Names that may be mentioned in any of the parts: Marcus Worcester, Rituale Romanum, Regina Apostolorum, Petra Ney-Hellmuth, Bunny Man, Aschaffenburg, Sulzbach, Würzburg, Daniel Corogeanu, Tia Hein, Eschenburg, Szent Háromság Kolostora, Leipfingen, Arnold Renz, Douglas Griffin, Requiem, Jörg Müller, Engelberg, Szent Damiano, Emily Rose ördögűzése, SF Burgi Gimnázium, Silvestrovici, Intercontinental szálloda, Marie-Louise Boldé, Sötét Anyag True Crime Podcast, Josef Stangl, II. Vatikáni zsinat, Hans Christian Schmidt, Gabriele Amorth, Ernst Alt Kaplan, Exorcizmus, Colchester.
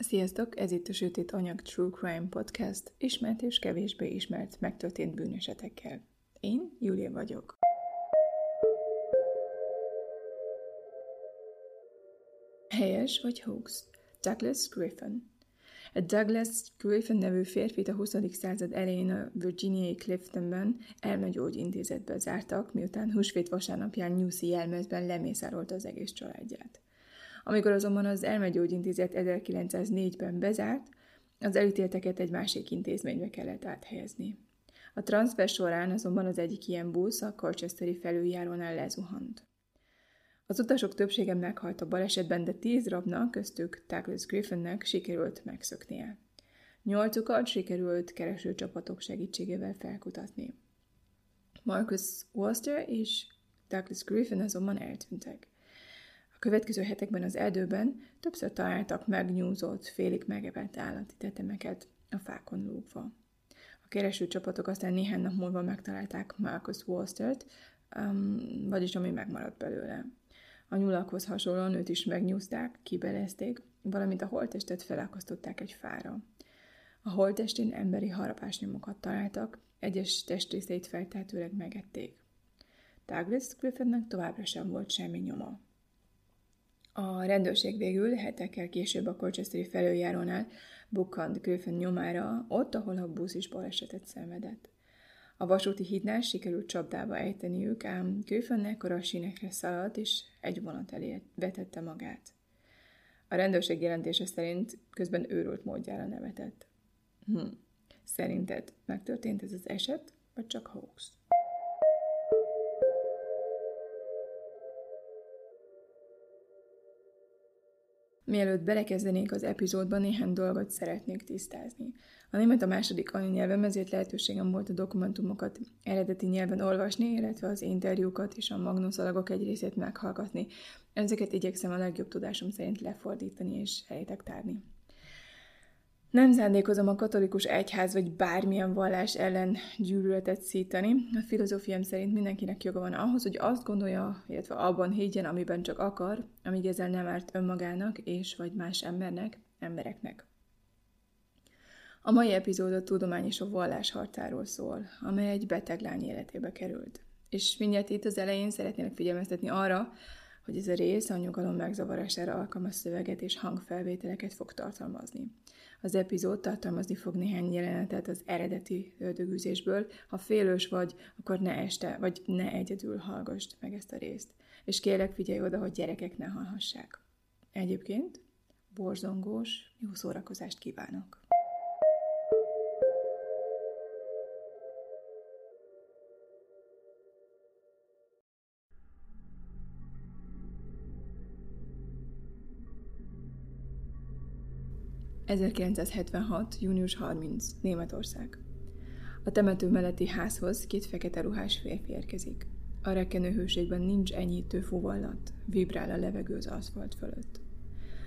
Sziasztok! Ez itt a Sötét Anyag True Crime Podcast, ismert és kevésbé ismert megtörtént bűnesetekkel. Én Júlia vagyok. Helyes vagy hoax? Douglas Griffin. A Douglas Griffin nevű férfit a 20. század elején a Virginiai Cliftonben elmegyógyintézetbe zártak, miután húsvét vasárnapján Newsy jelmezben lemészárolta az egész családját. Amikor azonban az elmegyógyintézet 1904-ben bezárt, az elítélteket egy másik intézménybe kellett áthelyezni. A transfer során azonban az egyik ilyen busz a Colchesteri felüljárónál lezuhant. Az utasok többsége meghalt a balesetben, de 10 rabnak, köztük Douglas Griffinnek sikerült megszöknie. 8-ukat sikerült keresőcsapatok segítségével felkutatni. Marcus Worcester és Douglas Griffin azonban eltűntek. A következő hetekben az erdőben többször találtak megnyúzott, félig megevett állati tetemeket a fákon lógva. A keresőcsapatok aztán néhány nap múlva megtalálták Marcus Worcestert, vagyis ami megmaradt belőle. A nyulakhoz hasonlóan őt is megnyúzták, kibelezték, valamint a holttestet felakasztották egy fára. A holttestén emberi harapásnyomokat találtak, egyes testrészeit feltehetőleg megették. Douglas Griffinnek továbbra sem volt semmi nyoma. A rendőrség végül hetekkel később a Colchesteri felüljárónál bukkant Griffin nyomára, ott, ahol a busz is balesetet szenvedett. A vasúti hídnál sikerült csapdába ejteniük, ám Griffin ekkor a sínekre szaladt, és egy vonat elé vetette magát. A rendőrség jelentése szerint közben őrült módjára nevetett. Szerinted megtörtént ez az eset, vagy csak hoax? Mielőtt belekezdenék az epizódban, néhány dolgot szeretnék tisztázni. A német a második anyanyelvem, ezért lehetőségem volt a dokumentumokat eredeti nyelven olvasni, illetve az interjúkat és a magnuszalagok egy részét meghallgatni. Ezeket igyekszem a legjobb tudásom szerint lefordítani és helyétek tárni. Nem szándékozom a katolikus egyház vagy bármilyen vallás ellen gyűlöletet szítani. A filozófiám szerint mindenkinek joga van ahhoz, hogy azt gondolja, illetve abban higgyen, amiben csak akar, amíg ezzel nem árt önmagának és vagy más embereknek. A mai epizód a tudomány és a vallás harcáról szól, amely egy beteg lány életébe került. És mindjárt itt az elején szeretnének figyelmeztetni arra, hogy ez a rész a nyugalom megzavarására alkalmas szöveget és hangfelvételeket fog tartalmazni. Az epizód tartalmazni fog néhány jelenetet az eredeti ördögűzésből. Ha félős vagy, akkor ne este, vagy ne egyedül hallgassd meg ezt a részt. És kérlek, figyelj oda, hogy gyerekek ne hallhassák. Egyébként borzongós, jó szórakozást kívánok! – 1976. június 30. Németország. A temető melletti házhoz 2 fekete ruhás férfi érkezik. A rekkenő hőségben nincs enyhítő fúvallat, vibrál a levegő az aszfalt fölött.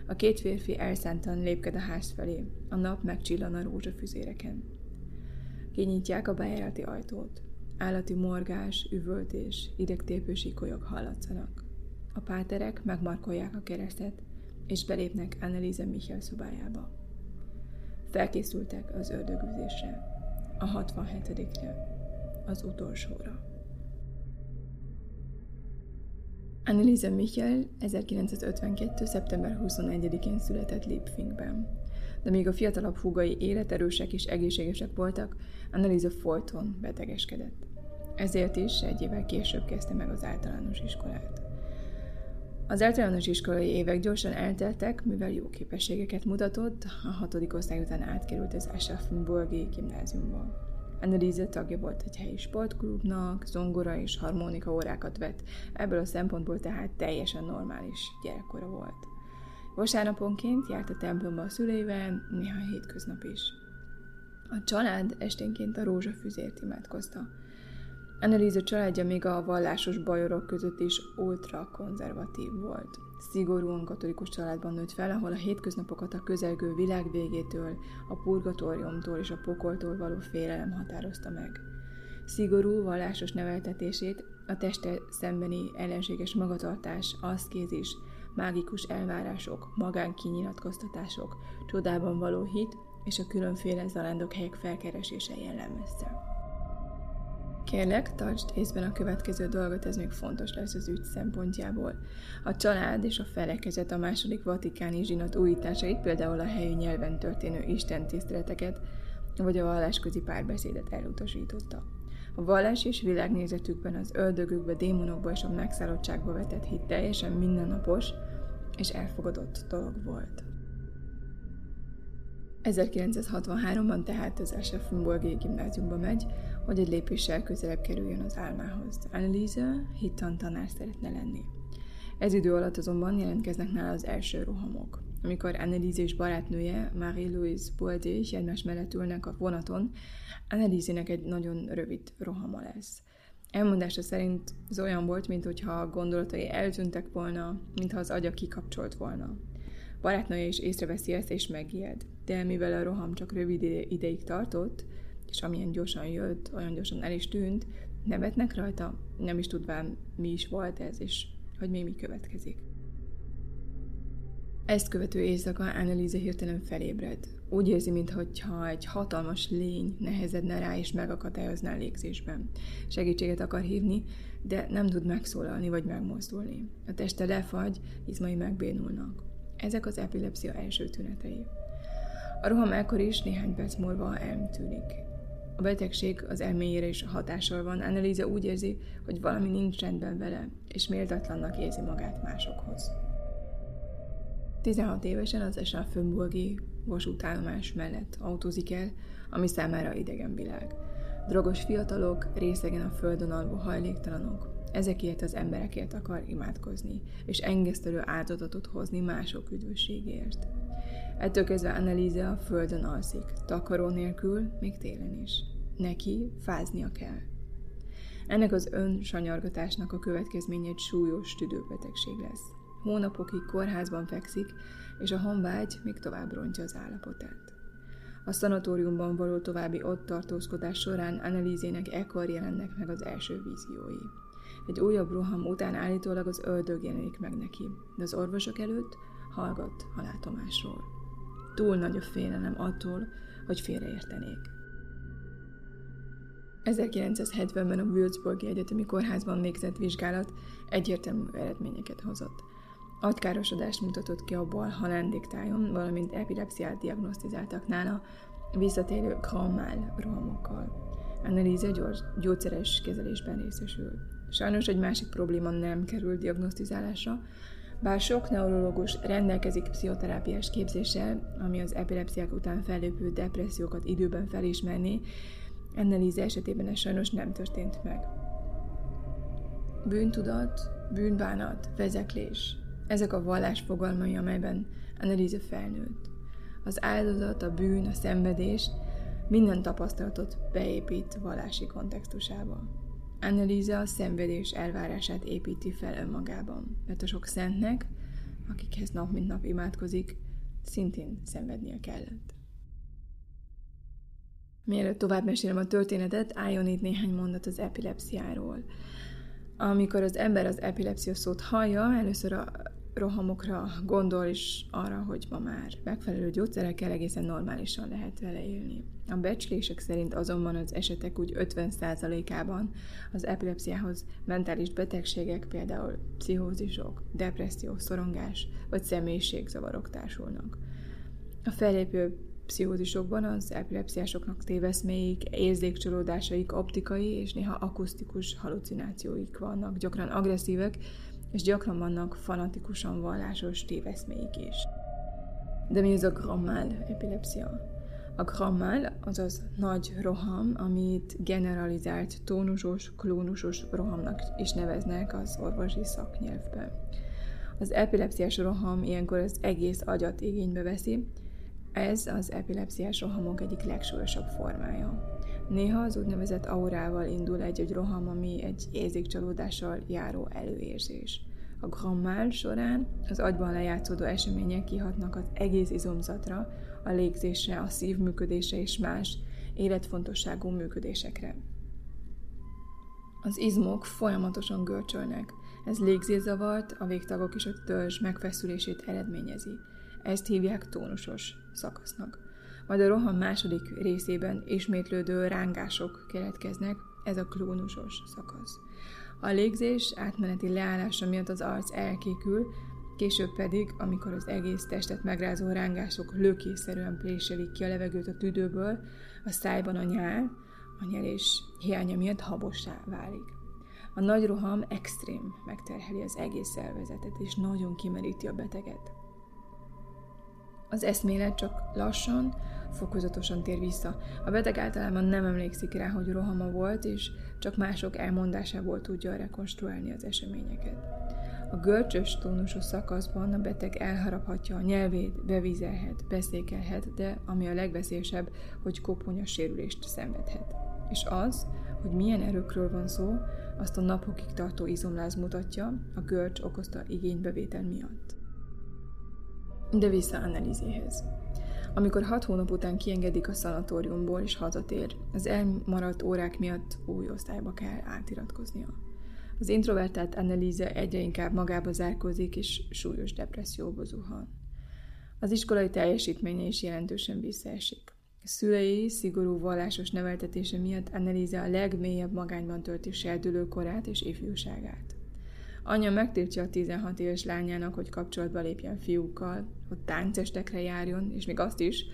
A 2 férfi elszántan lépked a ház felé, a nap megcsillan a rózsafüzéreken. Kinyitják a bejárati ajtót. Állati morgás, üvöltés, idegtépő sikolyok hallatszanak. A páterek megmarkolják a keresztet, és belépnek Anneliese Michel szobájába. Felkészültek az ördögüzésre, a 67-re, az utolsóra. Anneliese Michel 1952. szeptember 21-én született Leipfingben, de míg a fiatalabb húgai életerősek és egészségesek voltak, Anneliese folyton betegeskedett. Ezért is 1 évvel később kezdte meg az általános iskolát. Az általános iskolai évek gyorsan elteltek, mivel jó képességeket mutatott, a 6. osztály után átkerült az SF Burgi Gimnáziumba. Anneliese tagja volt egy helyi sportklubnak, zongora és harmonika órákat vett, ebből a szempontból tehát teljesen normális gyerekkora volt. Vasárnaponként járt a templomba a szüleivel, néha hétköznap is. A család esténként a rózsafüzért imádkozta. Anneliese családja még a vallásos bajorok között is ultrakonzervatív volt. Szigorúan katolikus családban nőtt fel, ahol a hétköznapokat a közelgő világ végétől, a purgatóriumtól és a pokoltól való félelem határozta meg. Szigorú vallásos neveltetését a testtel szembeni ellenséges magatartás, aszkézis, mágikus elvárások, magánkinyilatkoztatások, csodában való hit és a különféle zarándokhelyek felkeresése jellemezte. Kérlek, tartsd észben a következő dolgot, ez még fontos lesz az ügy szempontjából. A család és a felekezet a II. Vatikáni zsinat újításait, például a helyi nyelven történő istentiszteleteket, vagy a vallásközi párbeszédet elutasította. A vallás és világnézetükben az ördögükbe, démonokba és a megszállottságba vetett hit teljesen mindennapos és elfogadott dolog volt. 1963-ban tehát az SF Burgi Gimnáziumba megy, hogy egy lépéssel közelebb kerüljön az álmához. Anneliese hittan tanár szeretne lenni. Ez idő alatt azonban jelentkeznek nála az első rohamok. Amikor Anneliese és barátnője, Marie-Louise Boldé egymás mellett ülnek a vonaton, Anneliese-nek egy nagyon rövid rohama lesz. Elmondása szerint ez olyan volt, mintha a gondolatai eltűntek volna, mintha az agya kikapcsolt volna. Barátnője is észreveszi ezt és megijed, de mivel a roham csak rövid ideig tartott, és amilyen gyorsan jött, olyan gyorsan el is tűnt, nevetnek rajta, nem is tudván mi is volt ez, és hogy még mi következik. Ezt követő éjszaka Anneliese hirtelen felébred. Úgy érzi, mintha egy hatalmas lény nehezedne rá és megakadályozná a légzésben. Segítséget akar hívni, de nem tud megszólalni vagy megmozdulni. A teste lefagy, izmai megbénulnak. Ezek az epilepszia első tünetei. A roham ekkor is néhány perc múlva eltűnik. A betegség az elméjére is hatással van. Anneliese úgy érzi, hogy valami nincs rendben vele, és méltatlannak érzi magát másokhoz. 16 évesen az Eschenburgi vasútállomás mellett autózik el, ami számára idegen világ. Drogos fiatalok, részegen a földön alvó hajléktalanok. Ezekért az emberekért akar imádkozni, és engesztelő áldozatot hozni mások üdvösségért. Ettől kezdve Anneliese a földön alszik, takaró nélkül, még télen is. Neki fáznia kell. Ennek az önsanyargatásnak a következménye egy súlyos tüdőbetegség lesz. Hónapokig kórházban fekszik, és a honvágy még tovább rontja az állapotát. A szanatóriumban való további ott tartózkodás során Anneliese-nek ekkor jelennek meg az első víziói. Egy újabb roham után állítólag az ördög jelenik meg neki, de az orvosok előtt hallgat a látomásról. Túl nagy a félelem attól, hogy félreértenék. 1970-ben a Würzburgi Egyetemi Kórházban végzett vizsgálat egyértelmű eredményeket hozott. Agykárosodás mutatott ki a bal halántéktájon, valamint epilepsziát diagnosztizáltak nála visszatérő Cramer rohamokkal. Anneliese gyógyszeres kezelésben részesül. Sajnos egy másik probléma nem kerül diagnosztizálásra, bár sok neurológus rendelkezik pszichoterápiás képzéssel, ami az epilepsziák után fellépő depressziókat időben felismerné, Anneliese esetében ez sajnos nem történt meg. Bűntudat, bűnbánat, vezeklés. Ezek a vallás fogalmai, amelyben Anneliese felnőtt. Az áldozat, a bűn, a szenvedés minden tapasztalatot beépít vallási kontextusába. Anneliese a szenvedés elvárását építi fel önmagában, mert a sok szentnek, akikhez nap mint nap imádkozik, szintén szenvednie kellett. Mielőtt tovább mesélem a történetet, álljon itt néhány mondat az epilepsziáról. Amikor az ember az epilepszia szót hallja, először a rohamokra gondol is arra, hogy ma már megfelelő gyógyszerekkel egészen normálisan lehet vele élni. A becslések szerint azonban az esetek úgy 50%-ában az epilepsziához mentális betegségek, például pszichózisok, depresszió, szorongás vagy személyiségzavarok társulnak. A fellépő pszichózisokban az epilepsziásoknak téveszméik, érzékcsalódásaik, optikai és néha akusztikus halucinációik vannak, gyakran agresszívek, és gyakran vannak fanatikusan vallásos téveszméik is. De mi ez a Cramer epilepszia? A Cramer, azaz nagy roham, amit generalizált tónusos, klónusos rohamnak is neveznek az orvosi szaknyelvben. Az epilepsziás roham ilyenkor az egész agyat igénybe veszi, ez az epilepsziás rohamok egyik legsúlyosabb formája. Néha az úgynevezett aurával indul egy-egy roham, ami egy érzékcsalódással járó előérzés. A Cramer során az agyban lejátszódó események kihatnak az egész izomzatra, a légzésre, a szív működése és más életfontosságú működésekre. Az izmok folyamatosan görcsölnek, Ez légzérzavart, a végtagok és a törzs megfeszülését eredményezi. Ezt hívják tónusos szakasznak. Majd a roham második részében ismétlődő rángások keletkeznek, ez a klónusos szakasz. A légzés átmeneti leállása miatt az arc elkékül, később pedig, amikor az egész testet megrázó rángások lökészerűen préselik ki a levegőt a tüdőből, a szájban a nyál, a nyelés hiánya miatt habossá válik. A nagy roham extrém megterheli az egész szervezetet, és nagyon kimeríti a beteget. Az eszmélet csak lassan, fokozatosan tér vissza. A beteg általában nem emlékszik rá, hogy rohama volt, és csak mások elmondásából tudja rekonstruálni az eseményeket. A görcsös tónusos szakaszban a beteg elharaphatja a nyelvét, bevizelhet, beszékelhet, de ami a legveszélyesebb, hogy koponya sérülést szenvedhet. És az, hogy milyen erőkről van szó, azt a napokig tartó izomláz mutatja, a görcs okozta igénybevétel miatt. De vissza Annelieséhez. Amikor 6 hónap után kiengedik a szanatóriumból és hazatér, az elmaradt órák miatt új osztályba kell átiratkoznia. Az introvertált Anneliese egyre inkább magába zárkózik és súlyos depresszióba zuhan. Az iskolai teljesítménye is jelentősen visszaesik. Szülei szigorú vallásos neveltetése miatt Anneliese a legmélyebb magányban tölti serdülőkorát és ifjúságát. Anyja megtiltja a 16 éves lányának, hogy kapcsolatba lépjen fiúkkal, hogy táncestekre járjon, és még azt is,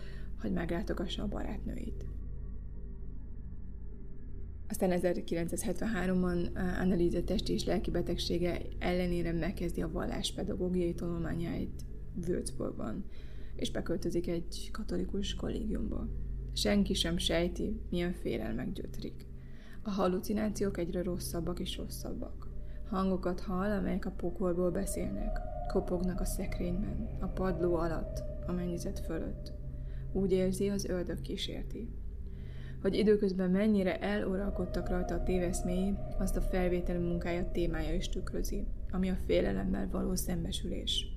hogy meglátogassa a barátnőit. Aztán 1973-ban Anneliese testi és lelki betegsége ellenére megkezdi a valláspedagógiai tanulmányait Würzburgban, és beköltözik egy katolikus kollégiumba. Senki sem sejti, milyen félelmek gyötrik. A hallucinációk egyre rosszabbak és rosszabbak. Hangokat hall, amelyek a pokolból beszélnek. Kopognak a szekrényben, a padló alatt, a mennyezet fölött. Úgy érzi, az ördög kísérti. Hogy időközben mennyire eluralkodtak rajta a téveszméi, azt a felvételi munkája témája is tükrözi, ami a félelemmel való szembesülés.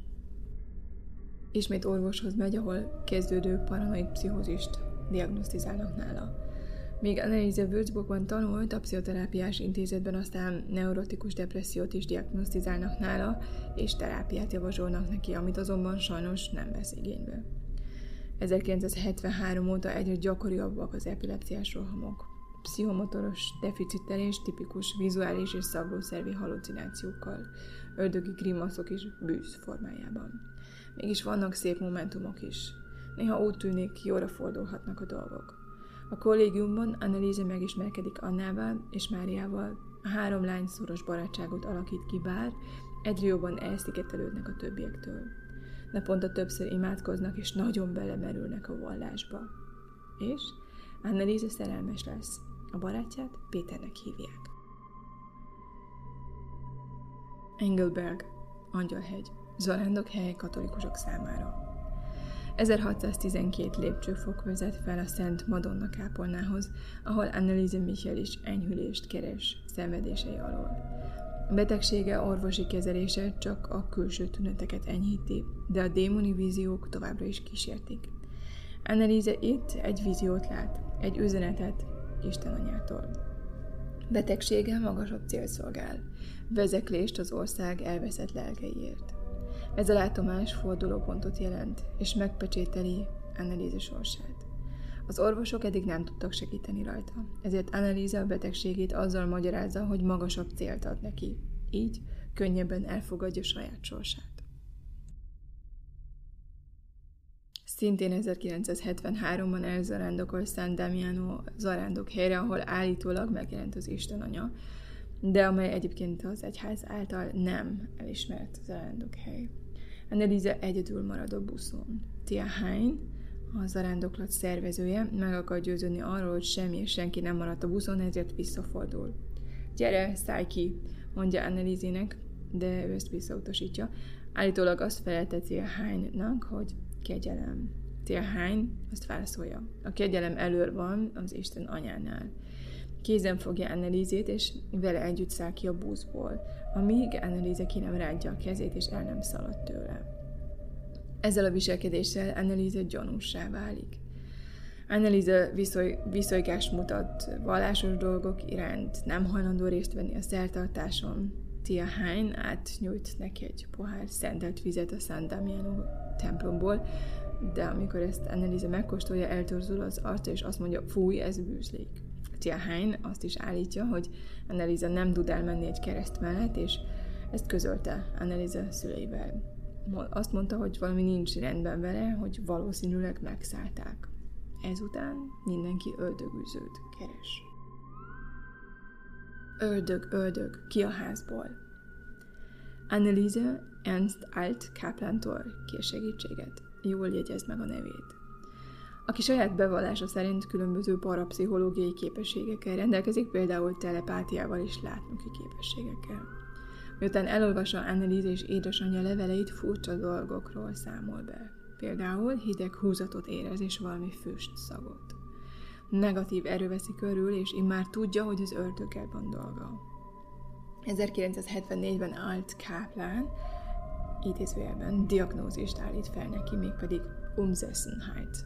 Ismét orvoshoz megy, ahol kezdődő paranoid pszichózist diagnosztizálnak nála. Míg Anneliese Würzburgban tanult, a pszichoterápiás intézetben aztán neurotikus depressziót is diagnosztizálnak nála, és terápiát javasolnak neki, amit azonban sajnos nem vesz igénybe. 1973 óta egyre gyakoribbak az epilepsziás rohamok. Pszichomotoros deficittel és tipikus vizuális és szaglószervi hallucinációkkal, ördögi grimaszok és bűz formájában. Mégis vannak szép momentumok is. Néha úgy tűnik, jóra fordulhatnak a dolgok. A kollégiumban Anneliese megismerkedik Annával és Máriával, a 3 lány szoros barátságot alakít ki, bár egyre jobban elszigetelődnek a többiektől. Naponta többször imádkoznak és nagyon belemerülnek a vallásba. És Anneliese szerelmes lesz. A barátját Péternek hívják. Engelberg, Angyalhegy, zarándok hely katolikusok számára. 1612 lépcsőfok vezet fel a Szent Madonna kápolnához, ahol Anneliese Michel is enyhülést keres szenvedései alól. A betegsége orvosi kezelése csak a külső tüneteket enyhíti, de a démoni víziók továbbra is kísértik. Anneliese itt egy víziót lát, egy üzenetet Isten anyától. Betegsége magasabb célt szolgál, vezeklést az ország elveszett lelkeiért. Ez a látomás fordulópontot jelent, és megpecsételi Anneliese sorsát. Az orvosok eddig nem tudtak segíteni rajta, ezért Anneliese a betegségét azzal magyarázza, hogy magasabb célt ad neki. Így könnyebben elfogadja saját sorsát. Szintén 1973-ban elzarándokol Szent Damiano zarándokhelyre, ahol állítólag megjelent az Isten anya, de amely egyébként az egyház által nem elismert zarándokhely. Anneliese egyedül marad a buszon. Tia Hein, a zarándoklat szervezője, meg akar győződni arról, hogy semmi és senki nem maradt a buszon, ezért visszafordul. Gyere, szállj ki, mondja Anneliesének, de ő ezt visszautasítja. Állítólag azt felelte Tia Heinnak, hogy kegyelem. Tia Hein azt válaszolja. A kegyelem elől van az Isten anyánál. Kézen fogja Anneliesét, és vele együtt száll ki a buszból, amíg Anneliese ki nem rádja a kezét, és el nem szalad tőle. Ezzel a viselkedéssel Anneliese gyanússá válik. Anneliese viszolygást mutat vallásos dolgok iránt, nem hajlandó részt venni a szertartáson, Tia Hein átnyújt neki egy pohár szentelt vizet a Szent Damiano templomból, de amikor ezt Anneliese megkóstolja, eltorzul az arca, és azt mondja, fúj, ez bűzlék. Tia Hein azt is állítja, hogy Anneliese nem tud elmenni egy kereszt mellett, és ezt közölte Anneliese szüleivel. Azt mondta, hogy valami nincs rendben vele, hogy valószínűleg megszállták. Ezután mindenki ördögűzőt keres. Ördög, ördög, ki a házból! Anneliese Ernst Alt Kaplantól kér segítséget. Jól jegyezd meg a nevét. Aki saját bevallása szerint különböző parapszichológiai képességekkel rendelkezik, például telepátiával és látnoki képességekkel. Miután elolvassa Anneliese és édesanyja leveleit, furcsa dolgokról számol be. Például hideg húzatot érez és valami füst szagot. Negatív erő veszi körül, és immár tudja, hogy az ördöggel van dolga. 1974-ben Alt Kaplan idézőjelben diagnózist állít fel neki, mégpedig Unwissenheit.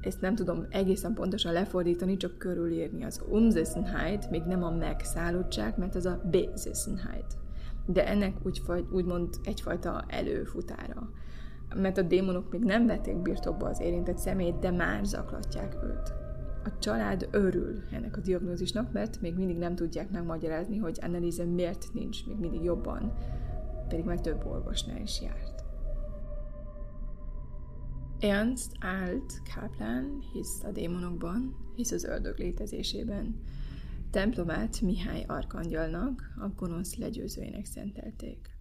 Ezt nem tudom egészen pontosan lefordítani, csak körülírni. Az Unwissenheit még nem a megszállottság, mert az a Besessenheit. De ennek úgymond egyfajta előfutára. Mert a démonok még nem vették birtokba az érintett személyt, de már zaklatják őt. A család örül ennek a diagnózisnak, mert még mindig nem tudják megmagyarázni, hogy Anneliese miért nincs még mindig jobban, pedig már több orvosnál is járt. Ernst Alt Kaplan hisz a démonokban, hisz az ördög létezésében. Templomát Mihály arkangyalnak, a gonosz legyőzőjének szentelték.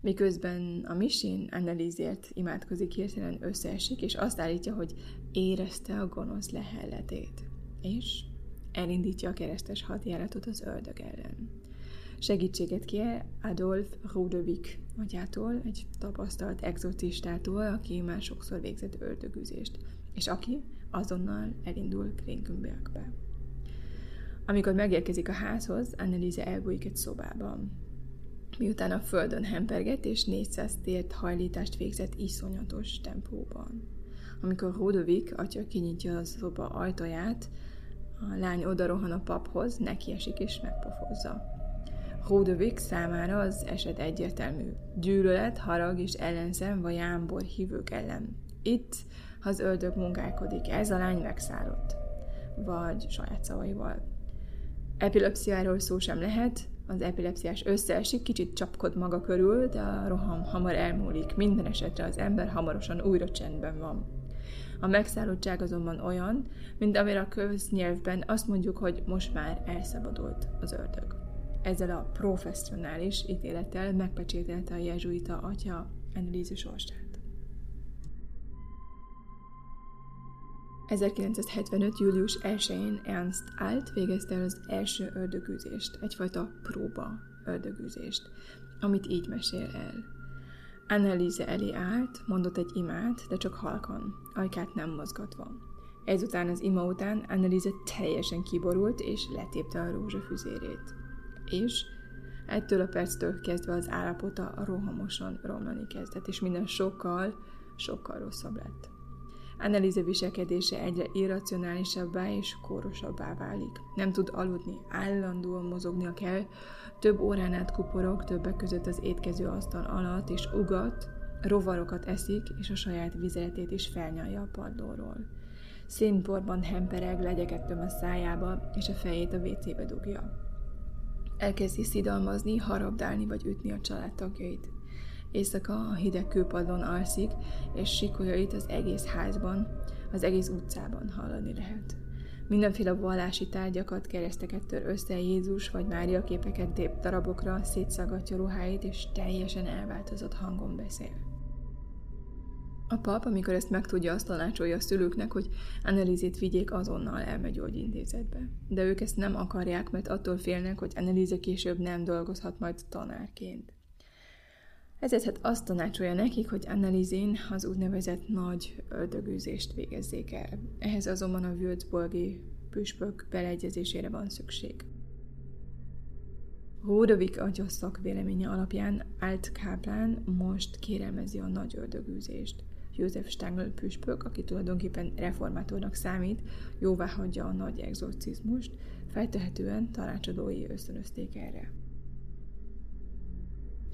Miközben a misén Anneliesért imádkozik, hirtelen összeesik, és azt állítja, hogy érezte a gonosz lehelletét, és elindítja a keresztes hadjáratot az ördög ellen. Segítséget kér Adolf Rodewyk atyától, egy tapasztalt exorcistától, aki már sokszor végzett ördögüzést, és aki azonnal elindul Klinkenbergbe. Amikor megérkezik a házhoz, Anneliese elbújik egy szobában. Miután a földön hempergett és 400 tért hajlítást végzett iszonyatos tempóban. Amikor Rodewyk atya kinyitja a szoba ajtaját, a lány odarohan a paphoz, nekiesik és megpofozza. Rodewyk számára az eset egyértelmű. Gyűlölet, harag és ellenszem vagy jámbor hívők ellen. Itt az ördög munkálkodik, ez a lány megszállott. Vagy saját szavaival. Epilepsziáról szó sem lehet, az epilepsziás összeesik, kicsit csapkod maga körül, de a roham hamar elmúlik. Minden esetre az ember hamarosan újra csendben van. A megszállottság azonban olyan, mint amire a köznyelvben azt mondjuk, hogy most már elszabadult az ördög. Ezzel a professzionális ítélettel megpecsételte a jezsuita atya Anneliese sorsát. 1975. július 1-én Ernst Alt végezte el az első ördögűzést, egyfajta próba ördögűzést, amit így mesél el. Anneliese elé állt, mondott egy imát, de csak halkan, ajkát nem mozgatva. Ezután az ima után Anneliese teljesen kiborult és letépte a rózsafüzérét. És ettől a perctől kezdve az állapota rohamosan romlani kezdett, és minden sokkal rosszabb lett. Anneliese viselkedése egyre irracionálisabbá és kórosabbá válik. Nem tud aludni, állandóan mozognia kell, több órán át kuporog, többek között az étkező asztal alatt, és ugat, rovarokat eszik, és a saját vizeletét is felnyalja a padlóról. Szénporban hempereg, legyeket töm a szájába, és a fejét a WC-be dugja. Elkezdi szidalmazni, harabdálni vagy ütni a családtagjait. Éjszaka a hideg kőpadlón alszik, és sikolyait az egész házban, az egész utcában hallani lehet. Mindenféle vallási tárgyakat, kereszteket tör össze, Jézus vagy Mária képeket tép darabokra, szétszaggatja ruháit, és teljesen elváltozott hangon beszél. A pap, amikor ezt megtudja, azt tanácsolja a szülőknek, hogy Anneliesét vigyék azonnal elmegyógyintézetbe. De ők ezt nem akarják, mert attól félnek, hogy Anneliese később nem dolgozhat majd tanárként. Ezért azt tanácsolja nekik, hogy Anneliesén az úgynevezett nagy ördögűzést végezzék el. Ehhez azonban a würzburgi püspök beleegyezésére van szükség. Rodewyk atya szakvéleménye alapján Alt Kaplan most kérelmezi a nagy ördögűzést. Josef Stangl püspök, aki tulajdonképpen reformátornak számít, jóváhagyja a nagy exorcizmust, feltehetően tanácsadói ösztönözték erre.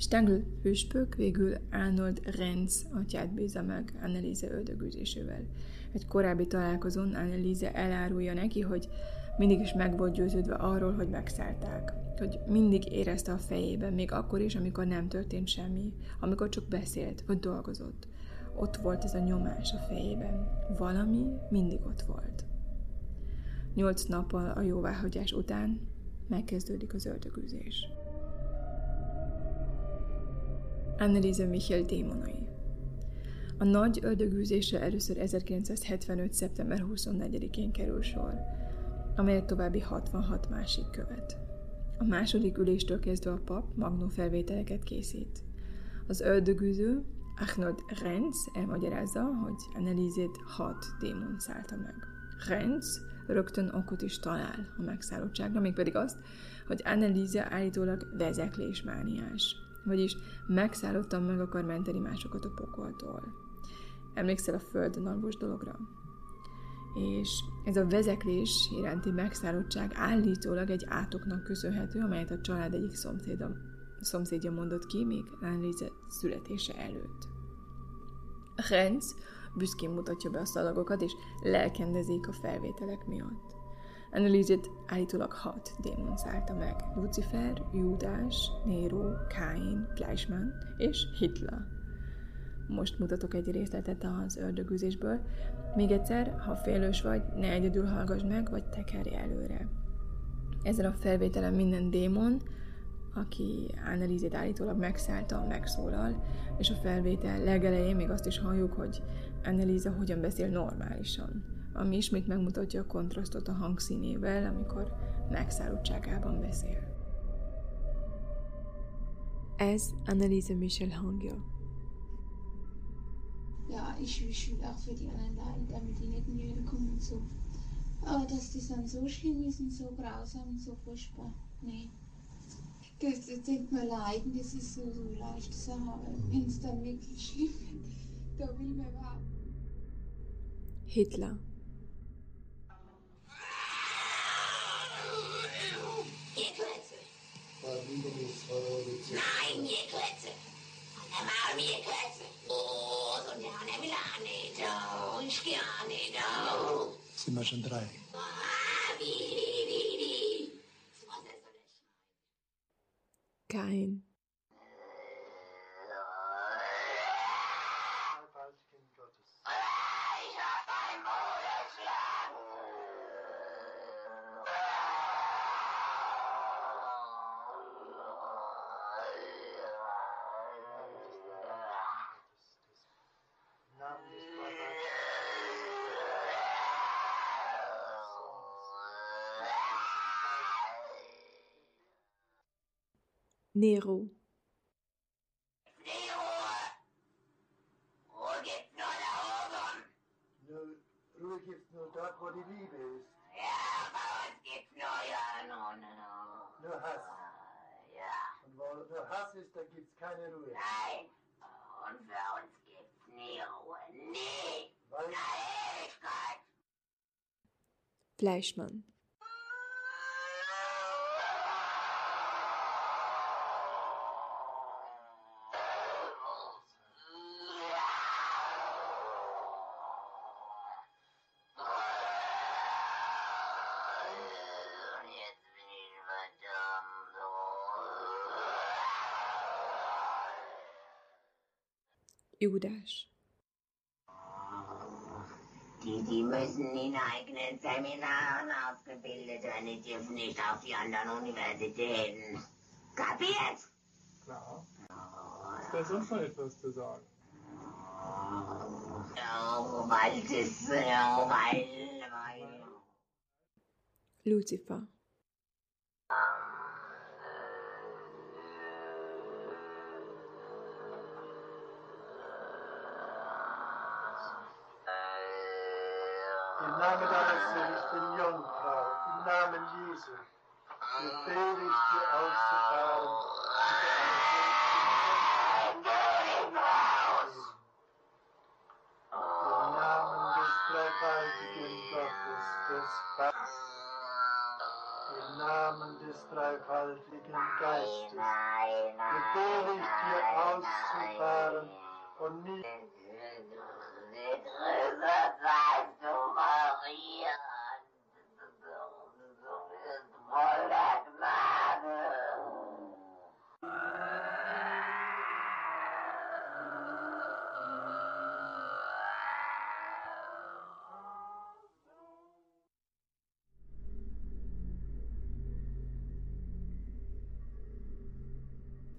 Stangl hőspök végül Arnold Renz atyát bízza meg Anneliese ördögűzésével. Egy korábbi találkozón Anneliese elárulja neki, hogy mindig is meg volt győződve arról, hogy megszállták. Hogy mindig érezte a fejében, még akkor is, amikor nem történt semmi, amikor csak beszélt, vagy dolgozott. Ott volt ez a nyomás a fejében. Valami mindig ott volt. 8 nappal a jóváhagyás után megkezdődik az ördögűzés. Anneliese Michel démonai. A nagy ördögűzésre először 1975. szeptember 24-én kerül sor, amelyet további 66 másik követ. A második üléstől kezdve a pap magnófelvételeket készít. Az ördögűző, Arnold Renz elmagyarázza, hogy Anneliesét 6 démon szállta meg. Renz rögtön okot is talál a megszállottságra, mégpedig azt, hogy Anneliese állítólag vezeklésmániás, vagyis megszállottan meg akar menteni másokat a pokoltól. Emlékszel a földnarvos dologra? És ez a vezeklés iránti megszállottság állítólag egy átoknak köszönhető, amelyet a család egyik szomszédja mondott ki, még Anneliese születése előtt. Renz büszkén mutatja be a szalagokat, és lelkendezik a felvételek miatt. Anneliese-t állítólag 6 démon szállta meg. Lucifer, Júdás, Néró, Káin, Fleischmann és Hitler. Most mutatok egy részletet az ördögűzésből. Még egyszer, ha félős vagy, ne egyedül hallgass meg, vagy tekerj előre. Ezen a felvételen minden démon, aki Anneliese-t állítólag megszállta, megszólal, és a felvétel legelején még azt is halljuk, hogy Anneliese hogyan beszél normálisan, ami ismét megmutatja a kontrasztot a hangszínével, amikor megszállottságában beszél. Ez Anneliese Michel hangja. Ja, ich würde auch für die anderen leiden, damit die nicht in die Hölle kommen und so. Aber dass die dann so schlimm ist und so grausam und so furchtbar, nee. Das denkt man leiden, das ist so leicht zu haben. Wenn es dann wirklich schlimm wird, da will man überhaupt. Hitler. Ihr Klötze! Nein, ihr Klötze! An der Maul, ihr Klötze! Oh, so der will auch nicht. Oh, ich gehe auch nicht. Oh. Sind wir schon 3? Kein. Nero. Nero! Ruhe gibt nur da oben! Ruhe gibt's nur dort, wo die Liebe ist. Ja, aber es gibt nur nur Hass. Ja. Und wo nur Hass ist, da gibt's keine Ruhe. Nein! Und für uns gibt's nie Ruhe. Nie! Weil na Ewigkeit! Fleischmann. Júdás. Die müssen in eigenen Seminaren ausgebildet werden, die dürfen nicht auf die anderen Universitäten. Kapiert? Klar. Ist das auch schon etwas zu sagen? Weil... Lucifer. Im Namen deines Sohnes, ich bin Jungfrau, im Namen Jesu, befehle ich dir auszufahren und deinem Sohn im Namen des dreifaltigen Gottes, des Vaters, im Namen des dreifaltigen Geistes. Befehle ich dir auszufahren und nie...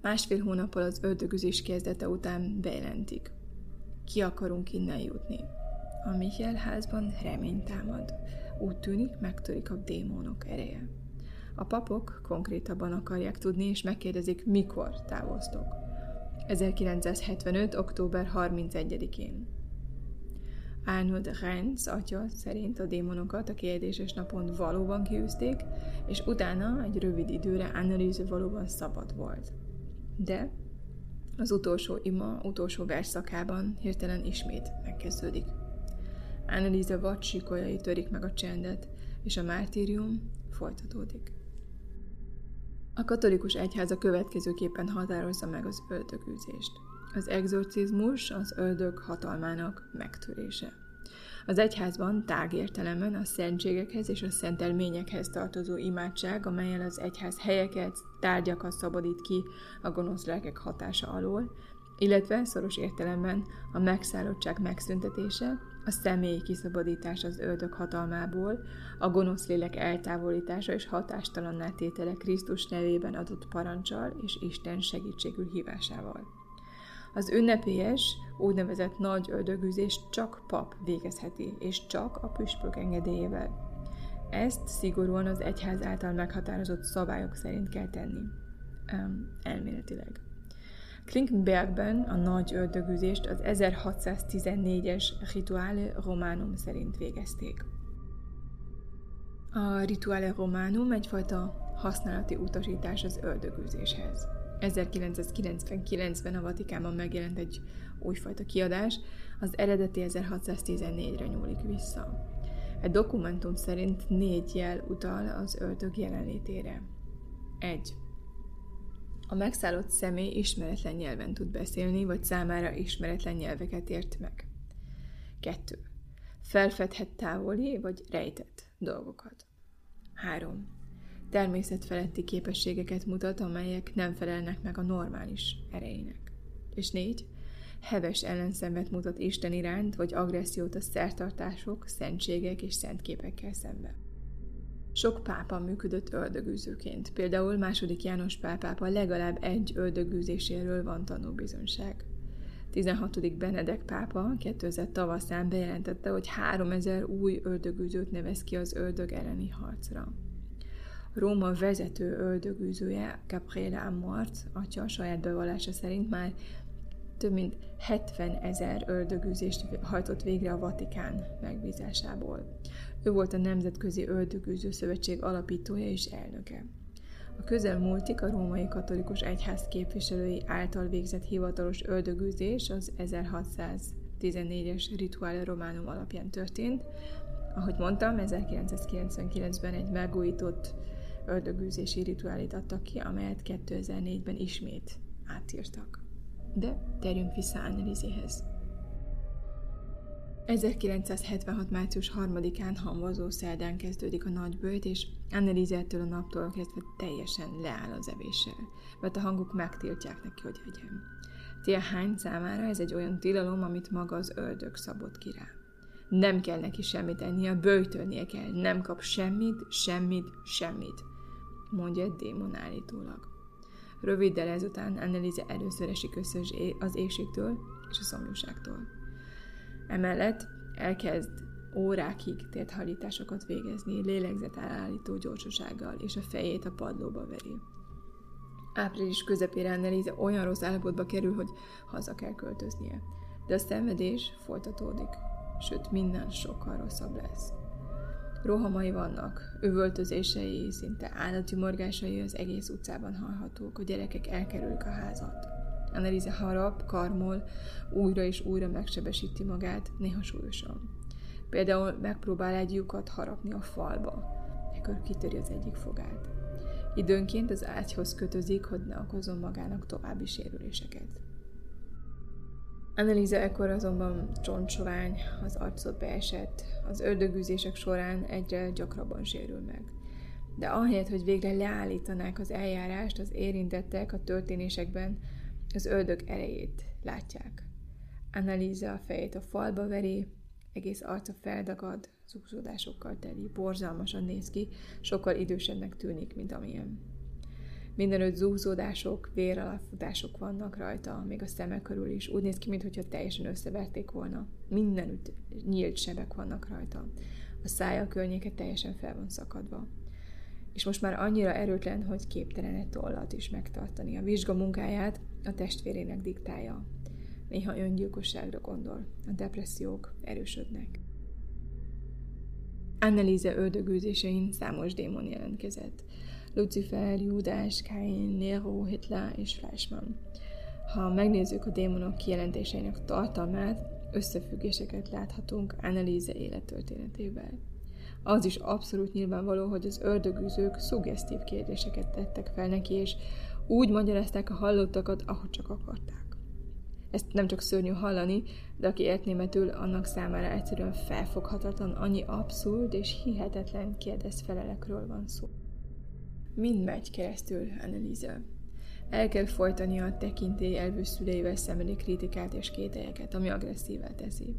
Másfél hónappal az ördögüzés kezdete után bejelentik. Ki akarunk innen jutni. A Michel házban remény támad. Úgy tűnik, megtörik a démonok ereje. A papok konkrétabban akarják tudni, és megkérdezik, mikor távoztok. 1975. október 31-én. Arnold Renz atya szerint a démonokat a kérdéses napon valóban kiűzték, és utána egy rövid időre Anneliese valóban szabad volt. De az utolsó ima, utolsó versszakában hirtelen ismét megkezdődik. Anneliese vad sikolyai törik meg a csendet, és a mártírium folytatódik. A katolikus egyháza következőképpen határozza meg az ördögűzést. Az exorcizmus az ördög hatalmának megtörése. Az egyházban tágértelemben a szentségekhez és a szentelményekhez tartozó imádság, amelyel az egyház helyeket, tárgyakat szabadít ki a gonosz lelkek hatása alól, illetve szoros értelemben a megszállottság megszüntetése, a személyi kiszabadítása az ördög hatalmából, a gonosz lélek eltávolítása és hatástalanná tétele Krisztus nevében adott parancsal és Isten segítségül hívásával. Az ünnepélyes, úgynevezett nagy ördögűzést csak pap végezheti, és csak a püspök engedélyével. Ezt szigorúan az egyház által meghatározott szabályok szerint kell tenni. Elméletileg. Klingbergben a nagy ördögűzést az 1614-es Rituale Romanum szerint végezték. A Rituale Romanum egyfajta használati utasítás az ördögűzéshez. 1999-ben a Vatikánban megjelent egy újfajta kiadás, az eredeti 1614-re nyúlik vissza. Egy dokumentum szerint 4 jel utal az ördög jelenlétére. 1. A megszállott személy ismeretlen nyelven tud beszélni, vagy számára ismeretlen nyelveket ért meg. 2. Felfedhet távoli, vagy rejtett dolgokat. 3. Természetfeletti képességeket mutat, amelyek nem felelnek meg a normális erejének. És 4. Heves ellenszenvet mutat Isten iránt, vagy agressziót a szertartások, szentségek és szentképekkel szemben. Sok pápa működött ördögűzőként, például II. János pápa legalább egy ördögűzéséről van tanúbizonyság. 16. Benedek pápa 2000 tavaszán bejelentette, hogy 3000 új ördögűzőt nevez ki az ördög elleni harcra. Róma vezető ördögűzője, Gabriele Amorth atya saját bevallása szerint már több mint 70,000 ördögűzést hajtott végre a Vatikán megbízásából. Ő volt a Nemzetközi Ördögűző Szövetség alapítója és elnöke. A közelmúltig a római katolikus egyház képviselői által végzett hivatalos ördögűzés az 1614-es Rituale Romanum alapján történt. Ahogy mondtam, 1999-ben egy megújított ördögűzési rituálét adtak ki, amelyet 2004-ben ismét átírtak. De térjünk vissza Annelieséhez. 1976. március 3-án hamvazó szerdán kezdődik a nagyböjt, és Anneliese ettől a naptól kezdve teljesen leáll az evéssel, mert a hangok megtiltják neki, hogy egyen. Tia Hein számára ez egy olyan tilalom, amit maga az ördög szabott ki rá. Nem kell neki semmit ennie, böjtölnie kell, nem kap semmit, mondja egy démon állítólag. Röviddel ezután Anneliese először esik össze az éhségtől és a szomjúságtól. Emellett elkezd órákig térthalításokat végezni, lélegzetállító gyorsasággal, és a fejét a padlóba veri. Április közepére Anneliese olyan rossz állapotba kerül, hogy haza kell költöznie, de a szenvedés folytatódik. Sőt, minden sokkal rosszabb lesz. Rohamai vannak, üvöltözései, szinte állati morgásai az egész utcában hallhatók, a gyerekek elkerülik a házat. Anneliese harap, karmol, újra és újra megsebesíti magát, néha súlyosan. Például megpróbál egy lyukat harapni a falba. sárkör kitöri az egyik fogát. Időnként az ágyhoz kötözik, hogy ne okozom magának további sérüléseket. Anneliese ekkor azonban csontsorány, az arcot beesett, az ördögűzések során egyre gyakrabban sérül meg. De ahelyett, hogy végre leállítanák az eljárást, az érintettek a történésekben az ördög erejét látják. Anneliese a fejét a falba veri, egész arca feldagad, zúzódásokkal teli, borzalmasan néz ki, sokkal idősebbnek tűnik, mint amilyen. Mindenütt zúzódások, véralapfutások vannak rajta, még a szeme körül is. Úgy néz ki, mintha teljesen összeverték volna. Mindenütt nyílt sebek vannak rajta. A szája környéke teljesen fel van szakadva. És most már annyira erőtlen, hogy képtelen egy tollat is megtartani. A vizsga munkáját a testvérének diktálja. Néha öngyilkosságra gondol. A depressziók erősödnek. Anneliese ördögűzésein számos démon jelentkezett. Lucifer, Júdás, Káin, Nero, Hitler és Fleischmann. Ha megnézzük a démonok kijelentéseinek tartalmát, összefüggéseket láthatunk Anneliese élettörténetében. Az is abszolút nyilvánvaló, hogy az ördögűzők szuggesztív kérdéseket tettek fel neki, és úgy magyarázták a hallottakat, ahogy csak akarták. Ezt nem csak szörnyű hallani, de aki ért németül, annak számára egyszerűen felfoghatatlan, annyi abszurd és hihetetlen kérdezfelelekről van szó. Mind megy keresztül Anneliese. El kell folytania a tekintély elvű szüleivel szembeni kritikát és kételyeket, ami agresszívvel teszi.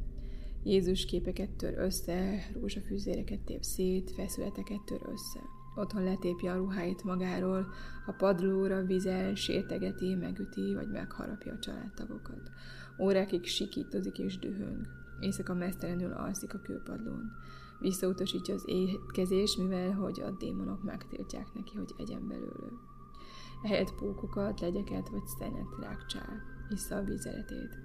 Jézus képeket tör össze, rózsafűzéreket tép szét, feszületeket tör össze. Otthon letépje a ruháit magáról, a padlóra vizel, sértegeti, megüti vagy megharapja a családtagokat. Órákig sikítozik és dühöng. Éjszaka mesztelenül alszik a kőpadlón. Visszautasítja az étkezést, mivel hogy a démonok megtiltják neki, hogy egyen belőle. Ehelyett pókokat, legyeket vagy szenet rákcsál, issza a vizeletét.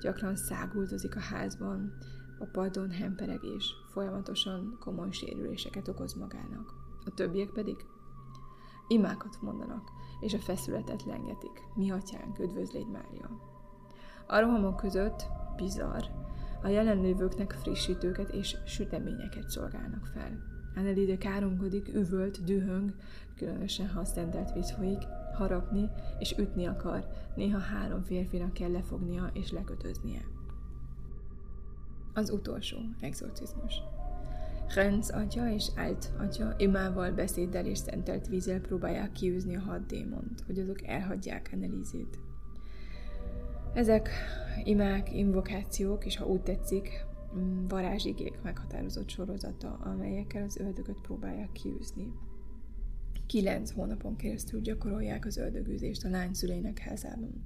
Gyakran száguldozik a házban, a padlón hempereg és folyamatosan komoly sérüléseket okoz magának. A többiek pedig imákat mondanak, és a feszületet lengetik. Mi atyánk, üdvözl légy Mária! A rohamok között bizarr, a jelenlévőknek frissítőket és süteményeket szolgálnak fel. Anneliese káromkodik, üvölt, dühöng, különösen ha a szentelt víz folyik, harapni és ütni akar, néha 3 férfinak kell lefognia és lekötöznie. Az utolsó exorcizmus. Renz atya és Alt atya imával, beszéddel és szentelt vízzel próbálják kiűzni a 6 démont, hogy azok elhagyják Anneliesét. Ezek imák, invokációk, és ha úgy tetszik, varázsigék meghatározott sorozata, amelyekkel az ördögöt próbálják kiűzni. 9 hónapon keresztül gyakorolják az ördögűzést a lány szüleinek házában.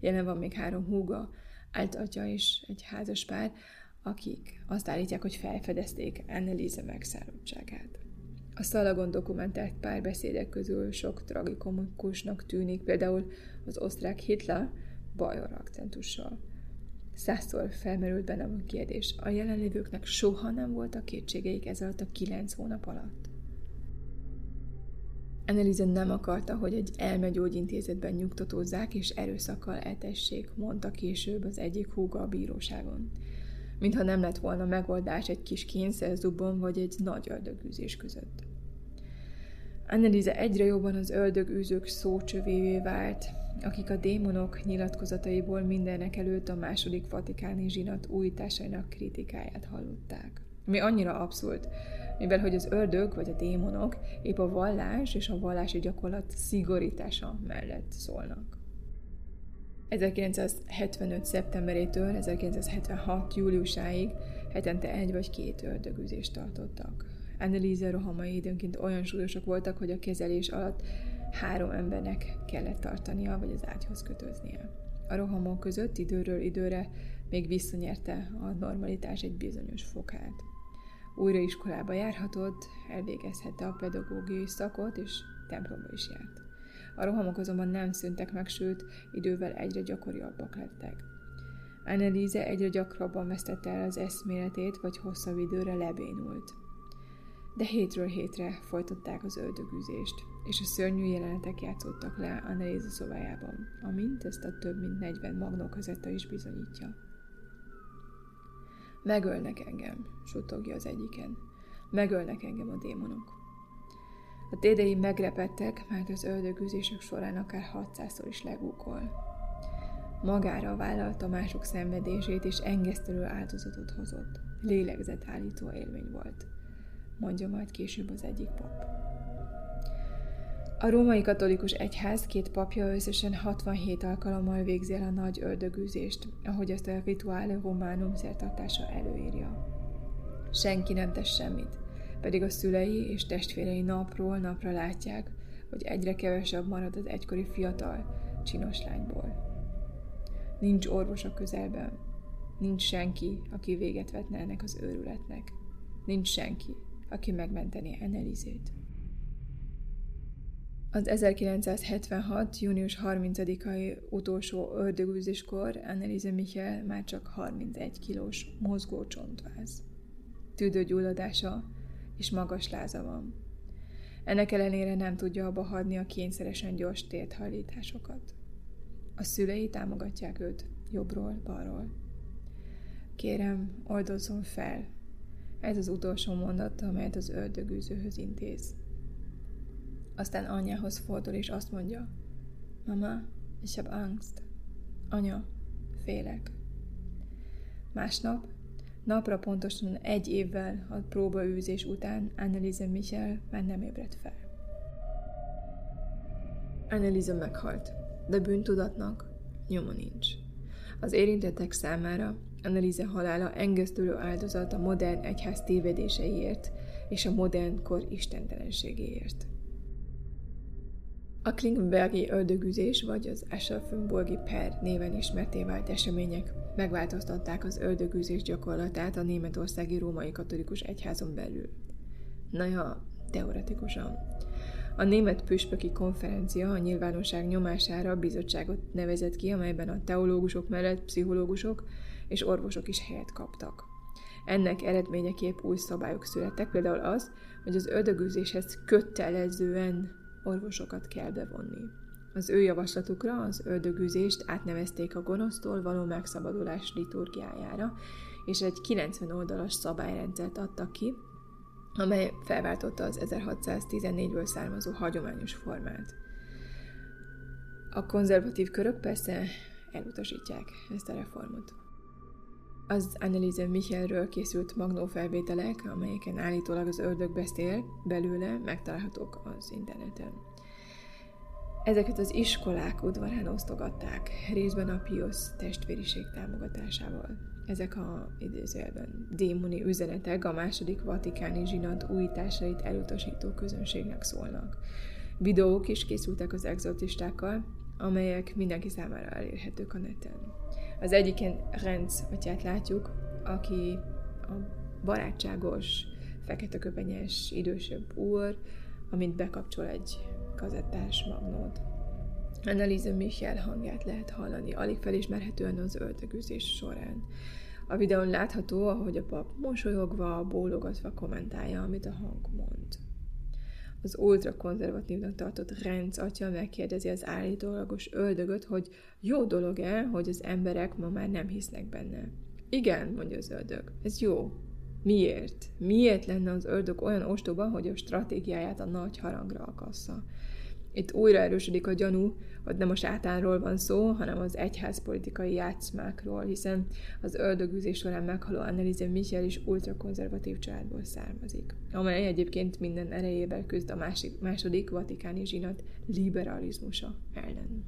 Jelen van még 3 húga, Alt atya és egy házas pár, akik azt állítják, hogy felfedezték Anneliese megszállottságát. A szalagon dokumentált párbeszédek közül sok tragikomikusnak tűnik, például az osztrák Hitler bajor akcentussal. 100-szor felmerült bennem a kérdés, a jelenlévőknek soha nem voltak kétségeik ez alatt a 9 hónap alatt. Anneliese nem akarta, hogy egy elmegyógyintézetben nyugtatózzák és erőszakkal eltessék, mondta később az egyik húga a bíróságon. Mintha nem lett volna megoldás egy kis kényszerzubon vagy egy nagy ördögűzés között. Anneliese egyre jobban az ördögűzők szócsövévé vált, akik a démonok nyilatkozataiból mindenek előtt a II. Vatikáni zsinat újításainak kritikáját hallották. Ami annyira abszurd, mivel hogy az ördög vagy a démonok épp a vallás és a vallási gyakorlat szigorítása mellett szólnak. 1975. szeptemberétől 1976. júliusáig hetente 1 vagy 2 ördögűzést tartottak. Anneliese rohamai időnként olyan súlyosak voltak, hogy a kezelés alatt 3 embernek kellett tartania, vagy az ágyhoz kötöznie. A rohamok között időről időre még visszanyerte a normalitás egy bizonyos fokát. Újra iskolába járhatott, elvégezhette a pedagógiai szakot, és templomba is járt. A rohamok azonban nem szűntek meg, sőt, idővel egyre gyakoriabbak lettek. Anneliese egyre gyakrabban vesztette el az eszméletét, vagy hosszabb időre lebénult. De hétről hétre folytatták az ördögűzést, és a szörnyű jelenetek játszottak le Anneliese szobájában, amint ezt a több mint 40 magnókazetta is bizonyítja. Megölnek engem, suttogja az egyiken. Megölnek engem a démonok. A dédei megrepettek, mert az ördögűzések során akár 600-szor is legúkol. Magára vállalta mások szenvedését, és engesztelő áldozatot hozott. Lélegzetállító élmény volt, mondja majd később az egyik pap. A római katolikus egyház két papja összesen 67 alkalommal végzi el a nagy ördögűzést, ahogy azt a Rituale Romanum szertartása előírja. Senki nem tesz semmit, pedig a szülei és testvérei napról napra látják, hogy egyre kevesebb marad az egykori fiatal, csinos lányból. Nincs orvos a közelben, nincs senki, aki véget vetne ennek az őrületnek, nincs senki, aki megmenteni Anneliesét. Az 1976. június 30-ai utolsó ördögűzéskor Anneliese Michel már csak 31 kilós mozgó csontváz. Tüdőgyulladása és magas láza van. Ennek ellenére nem tudja abba hagyni a kényszeresen gyors térdhajlításokat. A szülei támogatják őt jobbról, balról. Kérem, oldozzon fel. Ez az utolsó mondat, amelyet az ördögűzőhöz intéz. Aztán anyjához fordul és azt mondja, Mama, ich hab Angst. Anya, félek. Másnap, napra pontosan egy évvel a próbaűzés után Anneliese Michel már nem ébredt fel. Anneliese meghalt, de bűntudatnak nyoma nincs. Az érintettek számára Anneliese halála engesztülő áldozat a modern egyház tévedéseiért és a modern kor istentelenségéért. A Klingbergi ördögűzés, vagy az SF Burgi per néven ismerté vált események megváltoztatták az ördögűzés gyakorlatát a németországi római katolikus egyházon belül. Teoretikusan. A német püspöki konferencia a nyilvánosság nyomására bizottságot nevezett ki, amelyben a teológusok mellett pszichológusok és orvosok is helyet kaptak. Ennek eredményeképp új szabályok születtek, például az, hogy az ördögűzéshez kötelezően orvosokat kell bevonni. Az ő javaslatukra az ördögűzést átnevezték a gonosztól való megszabadulás liturgiájára, és egy 90 oldalas szabályrendszert adtak ki, amely felváltotta az 1614-ből származó hagyományos formát. A konzervatív körök persze elutasítják ezt a reformot. Az Anneliese Michelről készült magnófelvételek, amelyeken állítólag az ördög beszél belőle, megtalálhatók az interneten. Ezeket az iskolák udvarán osztogatták, részben a Pius testvériség támogatásával. Ezek a idézőjelben démoni üzenetek a II. Vatikáni zsinat újításait elutasító közönségnek szólnak. Videók is készültek az egzorcistákkal, amelyek mindenki számára elérhetők a neten. Az egyiken Renz atyát látjuk, aki a barátságos, feketeköpenyes, idősebb úr, amint bekapcsol egy kazettás magnót. Anneliese Michel hangját lehet hallani, alig felismerhetően az ördögűzés során. A videón látható, ahogy a pap mosolyogva, bólogatva kommentálja, amit a hang mond. Az ultrakonzervatívnak tartott Renz atya megkérdezi az állítólagos ördögöt, hogy jó dolog-e, hogy az emberek ma már nem hisznek benne. Igen, mondja az ördög, ez jó. Miért? Miért lenne az ördög olyan ostoba, hogy a stratégiáját a nagy harangra akassza? Itt újra erősödik a gyanú, hogy nem a sátánról van szó, hanem az egyházpolitikai játszmákról, hiszen az ördögűzés során meghaló Anneliese Michel is ultrakonzervatív családból származik, amely egyébként minden erejével küzd a II. Vatikáni zsinat liberalizmusa ellen.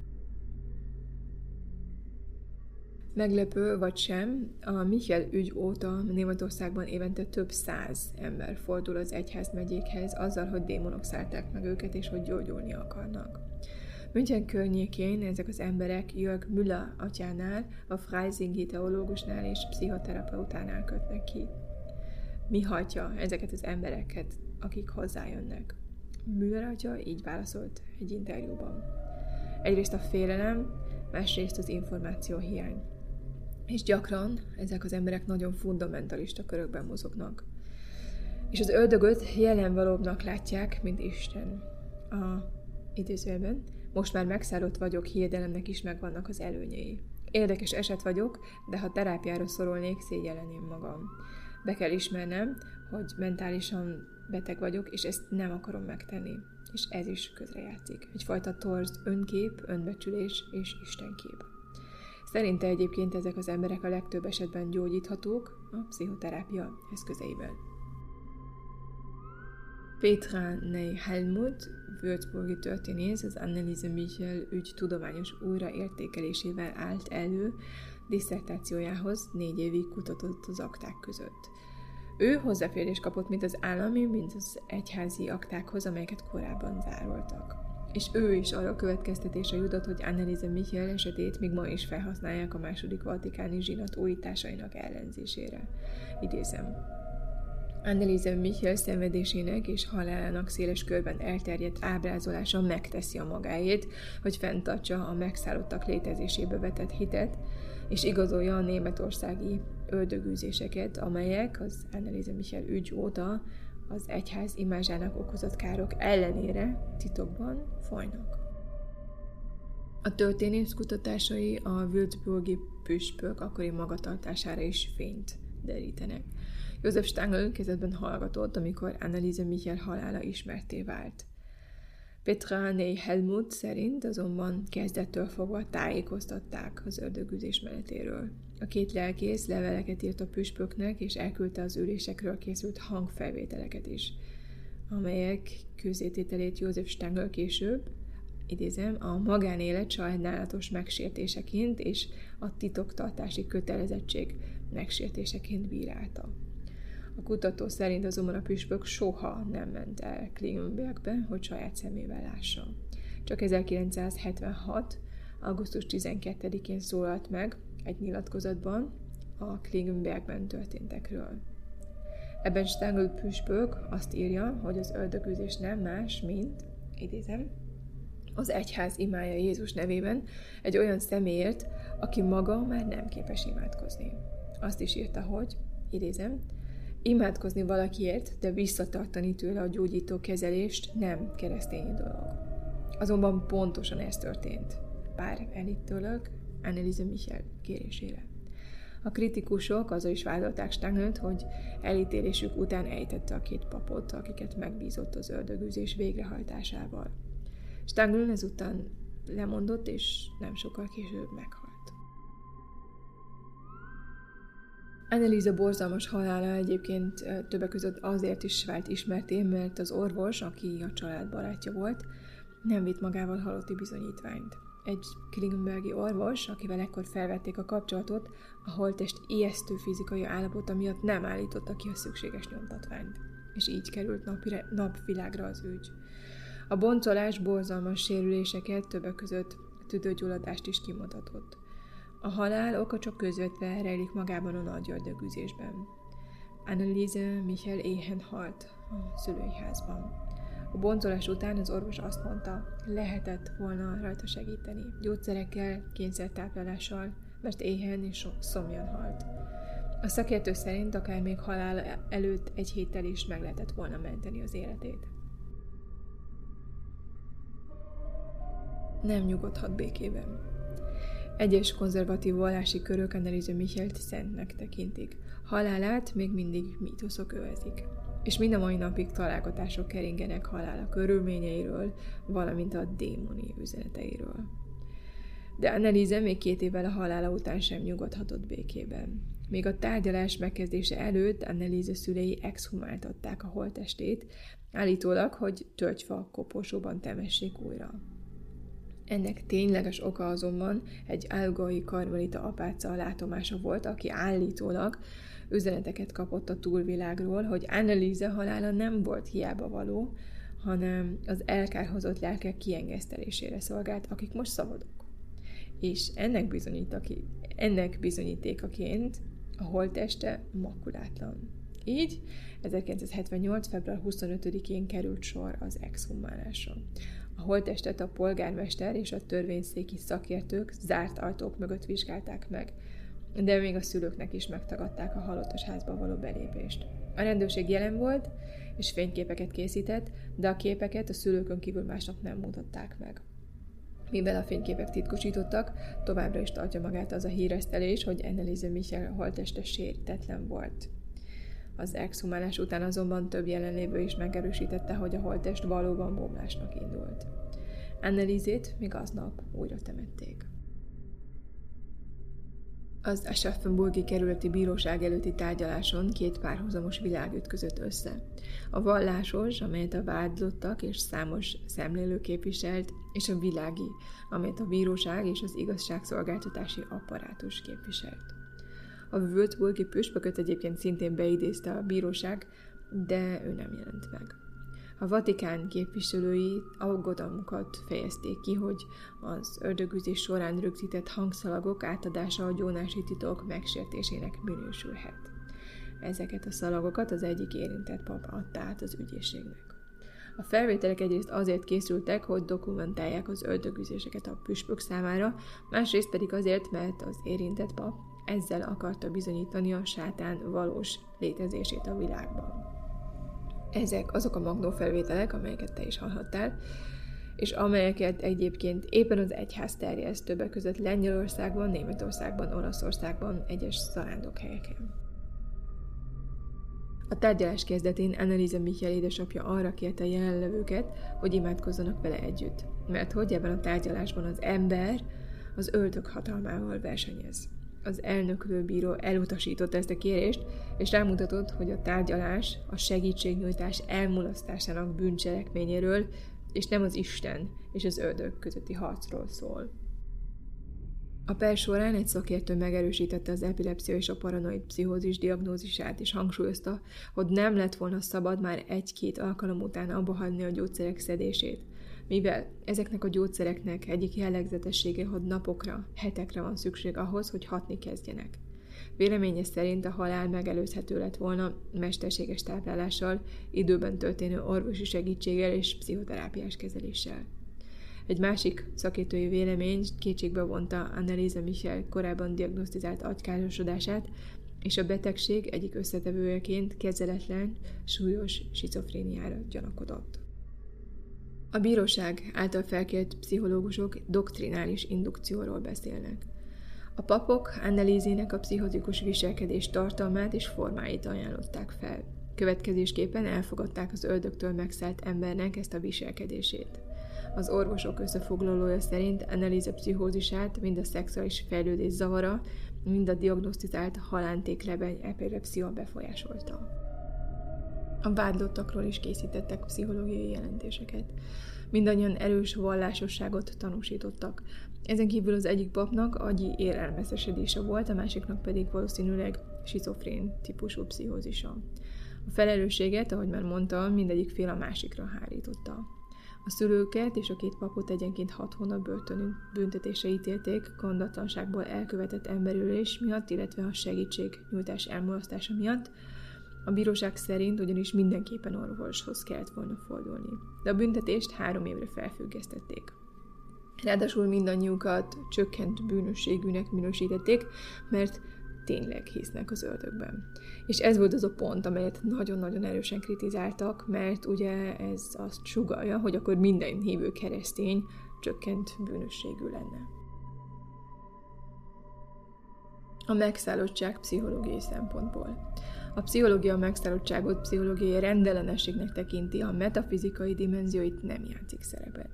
Meglepő vagy sem, a Michel ügy óta Németországban évente több 100 ember fordul az egyházmegyékhez azzal, hogy démonok szállták meg őket és hogy gyógyulni akarnak. München környékén ezek az emberek Jörg Müller atyánál, a freisingi teológusnál és pszichoterapeutánál kötnek ki. Mi hajtja ezeket az embereket, akik hozzájönnek? Müller atya így válaszolt egy interjúban. Egyrészt a félelem, másrészt az információ hiány. És gyakran ezek az emberek nagyon fundamentalista körökben mozognak. És az ördögöt jelenvalóbbnak látják, mint Isten. Idézőben, most már megszállott vagyok, hiedelemnek is megvannak az előnyei. Érdekes eset vagyok, de ha terápiára szorulnék, szégyellenném magam. Be kell ismernem, hogy mentálisan beteg vagyok, és ezt nem akarom megtenni. És ez is közrejátszik. Egyfajta torz önkép, önbecsülés és istenkép. Szerinte egyébként ezek az emberek a legtöbb esetben gyógyíthatók a pszichoterápia eszközeivel. Petra Ney-Hellmuth, würzburgi történész, az Anneliese Michel ügy tudományos újraértékelésével állt elő, disszertációjához 4 évig kutatott az akták között. Ő hozzáférés kapott mind az állami, mind az egyházi aktákhoz, amelyeket korábban zároltak. És ő is arra következtetése jutott, hogy Anneliese Michel esetét még ma is felhasználják a II. Vatikáni zsinat újításainak ellenzésére. Idézem. Anneliese Michel szenvedésének és halálának széles körben elterjedt ábrázolása megteszi a magáét, hogy fenntartsa a megszállottak létezésébe vetett hitet, és igazolja a németországi ördögűzéseket, amelyek az Anneliese Michel ügy óta az egyház imázsának okozott károk ellenére titokban folynak. A történész kutatásai a würzburgi püspök akkori magatartására is fényt derítenek. Josef Stangl kezdetben hallgatott, amikor Anneliese Michel halála ismertté vált. Petra Ney-Hellmuth szerint azonban kezdettől fogva tájékoztatták az ördögüzés menetéről. A 2 lelkész leveleket írt a püspöknek, és elküldte az ülésekről készült hangfelvételeket is, amelyek közzétételét Josef Stangl később, idézem, a magánélet sajnálatos megsértéseként és a titoktartási kötelezettség megsértéseként bírálta. A kutató szerint azonban a püspök soha nem ment el Klingenbergbe, hogy saját szemével lássa. Csak 1976. augusztus 12-én szólalt meg egy nyilatkozatban a Klingenbergben történtekről. Ebben Stangl püspök azt írja, hogy az ördögüzés nem más, mint, idézem, az egyház imája Jézus nevében egy olyan személyért, aki maga már nem képes imádkozni. Azt is írta, hogy, idézem, imádkozni valakiért, de visszatartani tőle a gyógyító kezelést nem keresztényi dolog. Azonban pontosan ez történt, bár elítélik Anneliese Michel kérésére. A kritikusok azzal is vádolták Stanglöt, hogy elítélésük után ejtette a 2 papot, akiket megbízott az ördögüzés végrehajtásával. Stangl ezután lemondott, és nem sokkal később meghalt. Anneliese borzalmas halála egyébként többek között azért is vált ismerté, mert az orvos, aki a család barátja volt, nem vitt magával halotti bizonyítványt. Egy klingenbergi orvos, akivel ekkor felvették a kapcsolatot, a holttest ijesztő fizikai állapota miatt nem állította ki a szükséges nyomtatványt, és így került napvilágra az ügy. A boncolás borzalmas sérüléseket, többek között tüdőgyulladást is kimutatott. A halál oka csak közvetve rejlik magában a nagy ördögüzésben. Anneliese Michel éhen halt a szülői házban. A boncolás után az orvos azt mondta, lehetett volna rajta segíteni, gyógyszerekkel, kényszertáplálással, mert éhen és szomjan halt. A szakértő szerint akár még halála előtt egy héttel is meg lehetett volna menteni az életét. Nem nyugodhat békében. Egyes konzervatív vallási körök Anneliese Michelt szentnek tekintik. Halálát még mindig mítoszok övezik. És mind a mai napig találgatások keringenek halála körülményeiről, valamint a démoni üzeneteiről. De Anneliese még 2 évvel a halála után sem nyugodhatott békében. Még a tárgyalás megkezdése előtt Anneliese szülei exhumáltatták a holttestét, állítólag, hogy tölgyfa koporsóban temessék újra. Ennek tényleges oka azonban egy algai karmelita apáca látomása volt, aki állítólag üzeneteket kapott a túlvilágról, hogy Anneliese halála nem volt hiába való, hanem az elkárhozott lelkek kiengesztelésére szolgált, akik most szabadok. És ennek bizonyítékaként a holtteste makulátlan. Így 1978. február 25-én került sor az exhumálásra. A holttestet a polgármester és a törvényszéki szakértők zárt ajtók mögött vizsgálták meg, de még a szülőknek is megtagadták a halottas házba való belépést. A rendőrség jelen volt, és fényképeket készített, de a képeket a szülőkön kívül másnak nem mutatták meg. Mivel a fényképek titkosítottak, továbbra is tartja magát az a híresztelés, hogy Anneliese Michel holtteste sértetlen volt. Az exhumálás után azonban több jelenlévő is megerősítette, hogy a holttest valóban bomlásnak indult. Anneliesét még aznap újra temették. Az Aschaffenburgi kerületi bíróság előtti tárgyaláson két párhuzamos világ ütközött össze. A vallásos, amelyet a vádlottak és számos szemlélő képviselt, és a világi, amelyet a bíróság és az igazságszolgáltatási apparátus képviselt. A würzburgi püspököt egyébként szintén beidézte a bíróság, de ő nem jelent meg. A Vatikán képviselői aggodalmukat fejezték ki, hogy az ördögüzés során rögzített hangszalagok átadása a gyónási titok megsértésének minősülhet. Ezeket a szalagokat az egyik érintett pap adta át az ügyészségnek. A felvételek egyrészt azért készültek, hogy dokumentálják az ördögüzéseket a püspök számára, másrészt pedig azért, mert az érintett pap ezzel akarta bizonyítani a sátán valós létezését a világban. Ezek azok a magnó felvételek, amelyeket te is hallhattál, és amelyeket egyébként éppen az egyház terjeszt többek között Lengyelországban, Németországban, Olaszországban, egyes szarándokhelyeken. A tárgyalás kezdetén Anneliese Michel édesapja arra kérte a jelenlevőket, hogy imádkozzanak vele együtt, mert hogy ebben a tárgyalásban az ember az ördög hatalmával versenyez. Az elnöklő bíró elutasította ezt a kérést, és rámutatott, hogy a tárgyalás a segítségnyújtás elmulasztásának bűncselekményéről, és nem az Isten és az ördög közötti harcról szól. A per során egy szakértő megerősítette az epilepszia és a paranoid pszichózis diagnózisát, és hangsúlyozta, hogy nem lett volna szabad már egy-két alkalom után abbahagyni a gyógyszerek szedését, mivel ezeknek a gyógyszereknek egyik jellegzetessége, hogy napokra, hetekre van szükség ahhoz, hogy hatni kezdjenek. Véleménye szerint a halál megelőzhető lett volna mesterséges táplálással, időben történő orvosi segítséggel és pszichoterápiás kezeléssel. Egy másik szakértői vélemény kétségbe vonta Anneliese Michel korábban diagnosztizált agykárosodását, és a betegség egyik összetevőjeként kezeletlen, súlyos skizofréniára gyanakodott. A bíróság által felkért pszichológusok doktrinális indukcióról beszélnek. A papok Anneliesének a pszichotikus viselkedés tartalmát és formáit ajánlották fel. Következésképpen elfogadták az ördögtől megszállt embernek ezt a viselkedését. Az orvosok összefoglalója szerint Anneliese pszichózisát mind a szexuális fejlődés zavara, mind a diagnosztizált halántéklebeny epilepszia befolyásolta. A vádlottakról is készítettek pszichológiai jelentéseket. Mindannyian erős vallásosságot tanúsítottak. Ezen kívül az egyik papnak agyi érelmeszesedése volt, a másiknak pedig valószínűleg skizofrén típusú pszichózisa. A felelősséget, ahogy már mondtam, mindegyik fél a másikra hárította. A szülőket és a két papot egyenként 6 hónap börtönbüntetésre ítélték gondatlanságból elkövetett emberülés miatt, illetve a segítségnyújtás elmulasztása miatt. A bíróság szerint ugyanis mindenképpen orvoshoz kellett volna fordulni, de a büntetést 3 évre felfüggesztették. Ráadásul mindannyiukat csökkent bűnösségűnek minősítették, mert tényleg hisznek az ördögben. És ez volt az a pont, amelyet nagyon-nagyon erősen kritizáltak, mert ugye ez azt sugallja, hogy akkor minden hívő keresztény csökkent bűnösségű lenne. A megszállottság pszichológiai szempontból. A pszichológia a megszállottságot pszichológiai rendellenességnek tekinti, a metafizikai dimenzióit nem játszik szerepet.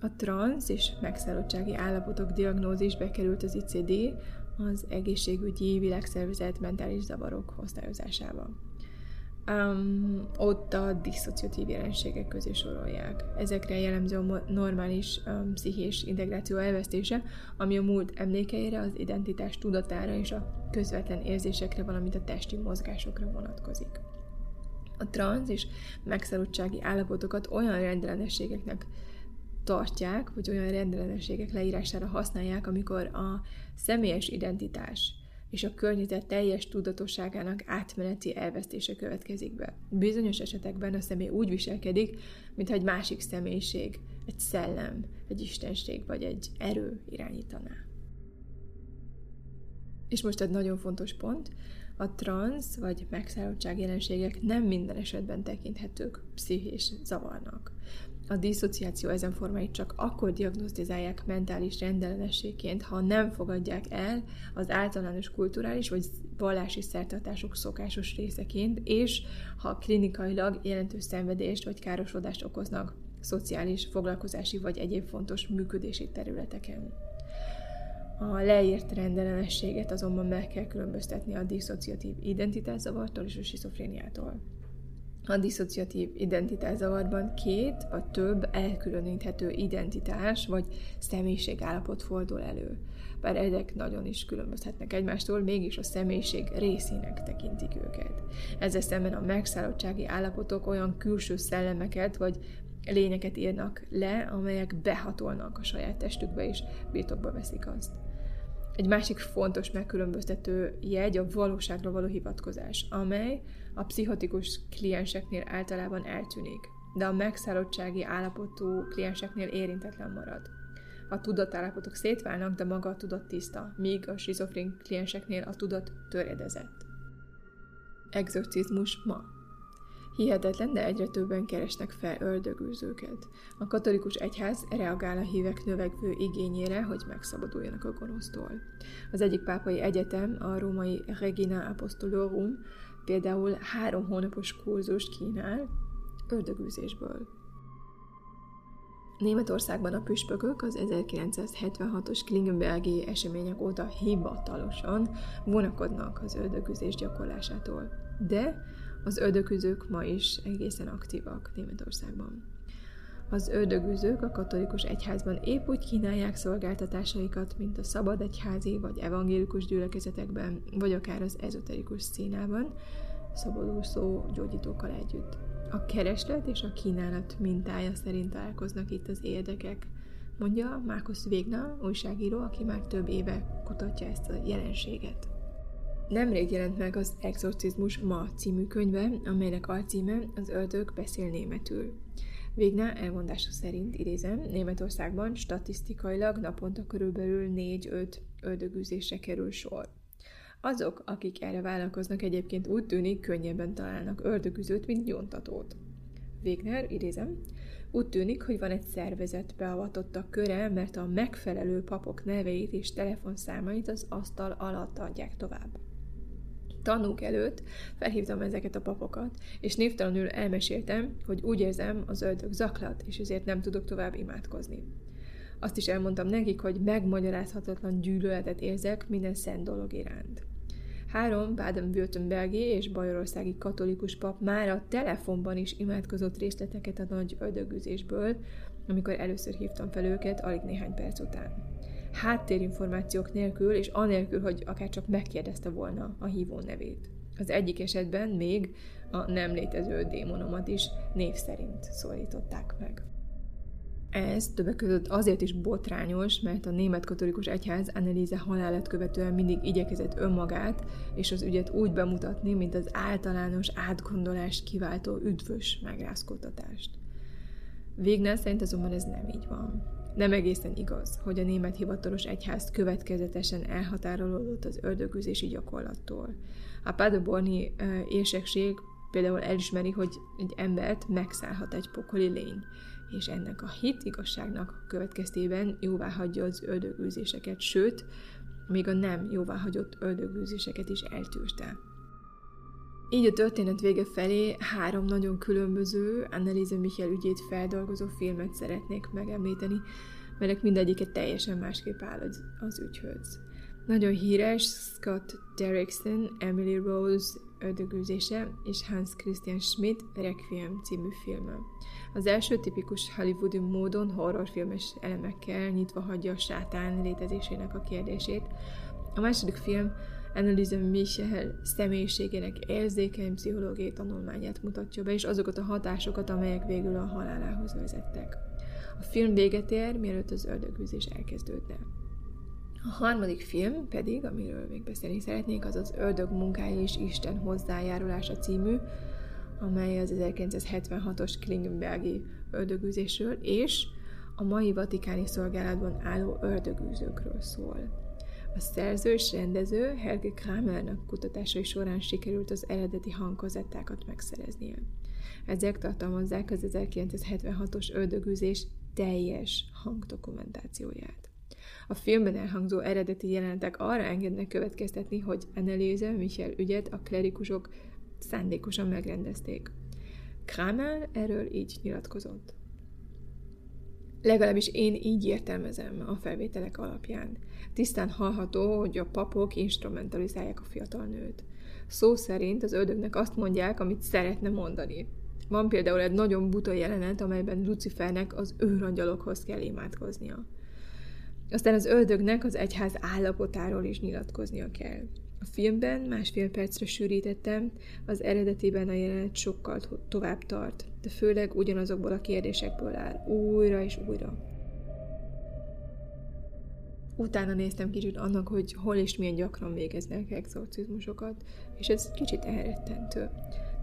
A transz és megszállottsági állapotok diagnózis bekerült az ICD, az egészségügyi világszervezet mentális zavarok osztályozásába. Ott a diszociatív jelenségek közé sorolják. Ezekre jellemző a normális pszichés integráció elvesztése, ami a múlt emlékeire, az identitás tudatára és a közvetlen érzésekre, valamint a testi mozgásokra vonatkozik. A transz és megszállottsági állapotokat olyan rendellenességeknek tartják, vagy olyan rendellenességek leírására használják, amikor a személyes identitás és a környezet teljes tudatosságának átmeneti elvesztése következik be. Bizonyos esetekben a személy úgy viselkedik, mintha egy másik személyiség, egy szellem, egy istenség vagy egy erő irányítaná. És most egy nagyon fontos pont, a transz vagy megszállottság jelenségek nem minden esetben tekinthetők pszichés zavarnak. A diszociáció ezen formáit csak akkor diagnosztizálják mentális rendellenességként, ha nem fogadják el az általános kulturális vagy vallási szertartások szokásos részeként, és ha klinikailag jelentős szenvedést vagy károsodást okoznak szociális, foglalkozási vagy egyéb fontos működési területeken. A leírt rendellenességet azonban meg kell különböztetni a diszociatív identitászavartól és a skizofréniától. A diszociatív identitászavarban két vagy több elkülöníthető identitás vagy személyiségállapot fordul elő. Bár ezek nagyon is különbözhetnek egymástól, mégis a személyiség részének tekintik őket. Ezzel szemben a megszállottsági állapotok olyan külső szellemeket vagy lényeket írnak le, amelyek behatolnak a saját testükbe és birtokba veszik azt. Egy másik fontos megkülönböztető jegy a valóságra való hivatkozás, amely a pszichotikus klienseknél általában eltűnik, de a megszállottsági állapotú klienseknél érintetlen marad. A tudatállapotok szétválnak, de maga a tudat tiszta, míg a skizofrén klienseknél a tudat töredezett. Exorcizmus ma. Hihetetlen, de egyre többen keresnek fel ördögűzőket. A katolikus egyház reagál a hívek növekvő igényére, hogy megszabaduljanak a gonosztól. Az egyik pápai egyetem, a római Regina Apostolorum például 3 hónapos kurzust kínál ördögűzésből. Németországban a püspökök az 1976-os klingenbergi események óta hivatalosan vonakodnak az ördögűzés gyakorlásától. De az ördögűzők ma is egészen aktívak Németországban. Az ördögűzők a katolikus egyházban épp úgy kínálják szolgáltatásaikat, mint a szabad egyházi vagy evangélikus gyülekezetekben, vagy akár az ezoterikus színában, szabadúszó gyógyítókkal együtt. A kereslet és a kínálat mintája szerint találkoznak itt az érdekek, mondja Markus Vigna, újságíró, aki már több éve kutatja ezt a jelenséget. Nemrég jelent meg az Exorcizmus ma című könyve, amelynek alcíme az ördög beszél németül. Vigna elmondása szerint, idézem, Németországban statisztikailag naponta körülbelül 4-5 ördögűzésre kerül sor. Azok, akik erre vállalkoznak, egyébként úgy tűnik, könnyebben találnak ördögűzőt, mint gyóntatót. Wegner, idézem, úgy tűnik, hogy van egy szervezet beavatottak köre, mert a megfelelő papok neveit és telefonszámait az asztal alatt adják tovább. Tanúk előtt felhívtam ezeket a papokat, és névtelenül elmeséltem, hogy úgy érzem, az ördög zaklat, és ezért nem tudok tovább imádkozni. Azt is elmondtam nekik, hogy megmagyarázhatatlan gyűlöletet érzek minden szent dolog iránt. 3 baden-württembergi és bajorországi katolikus pap már a telefonban is imádkozott részleteket a nagy ördögűzésből, amikor először hívtam fel őket, alig néhány perc után. Háttérinformációk nélkül és anélkül, hogy akár csak megkérdezte volna a hívó nevét. Az egyik esetben még a nem létező démonomat is név szerint szólították meg. Ez többek között azért is botrányos, mert a német katolikus egyház Anneliese halálát követően mindig igyekezett önmagát és az ügyet úgy bemutatni, mint az általános átgondolást kiváltó üdvös megrázkódtatást. Végnél szerint azonban ez nem így van. Nem egészen igaz, hogy a német hivatalos egyház következetesen elhatárolódott az ördögűzési gyakorlattól. A paderborni érsekség például elismeri, hogy egy embert megszállhat egy pokoli lény, és ennek a hit igazságnak következtében jóváhagyja az ördögűzéseket, sőt, még a nem jóváhagyott ördögűzéseket is eltűrte. Így a történet vége felé 3 nagyon különböző Anneliese Michel ügyét feldolgozó filmet szeretnék megemlíteni, melyek mindegyike teljesen másképp áll az ügyhöz. Nagyon híres Scott Derrickson, Emily Rose ördögűzése és Hans Christian Schmidt Requiem című filme. Az első tipikus hollywoodi módon horrorfilmes elemekkel nyitva hagyja a sátán létezésének a kérdését. A második film Anneliese Michel személyiségének érzékeny pszichológiai tanulmányát mutatja be, és azokat a hatásokat, amelyek végül a halálához vezettek. A film véget ér, mielőtt az ördögűzés elkezdődne. A harmadik film pedig, amiről még beszélni szeretnék, az az Ördög munkája és Isten hozzájárulása című, amely az 1976-os klingenbergi ördögűzésről és a mai vatikáni szolgálatban álló ördögűzőkről szól. A szerző és rendező Helge Cramernek kutatásai során sikerült az eredeti hangkazettákat megszereznie. Ezek tartalmazzák az 1976-os ördögűzés teljes hangdokumentációját. A filmben elhangzó eredeti jelenetek arra engednek következtetni, hogy Anneliese Michel ügyet a klerikusok szándékosan megrendezték. Cramer erről így nyilatkozott. Legalábbis én így értelmezem a felvételek alapján. Tisztán hallható, hogy a papok instrumentalizálják a fiatal nőt. Szó szerint az ördögnek azt mondják, amit szeretne mondani. Van például egy nagyon buta jelenet, amelyben Lucifernek az őrangyalokhoz kell imádkoznia. Aztán az ördögnek az egyház állapotáról is nyilatkoznia kell. A filmben 1,5 percre sűrítettem, az eredetiben a jelenet sokkal tovább tart, de főleg ugyanazokból a kérdésekből áll, újra és újra. Utána néztem kicsit annak, hogy hol és milyen gyakran végeznek exorcizmusokat, és ez kicsit elrettentő.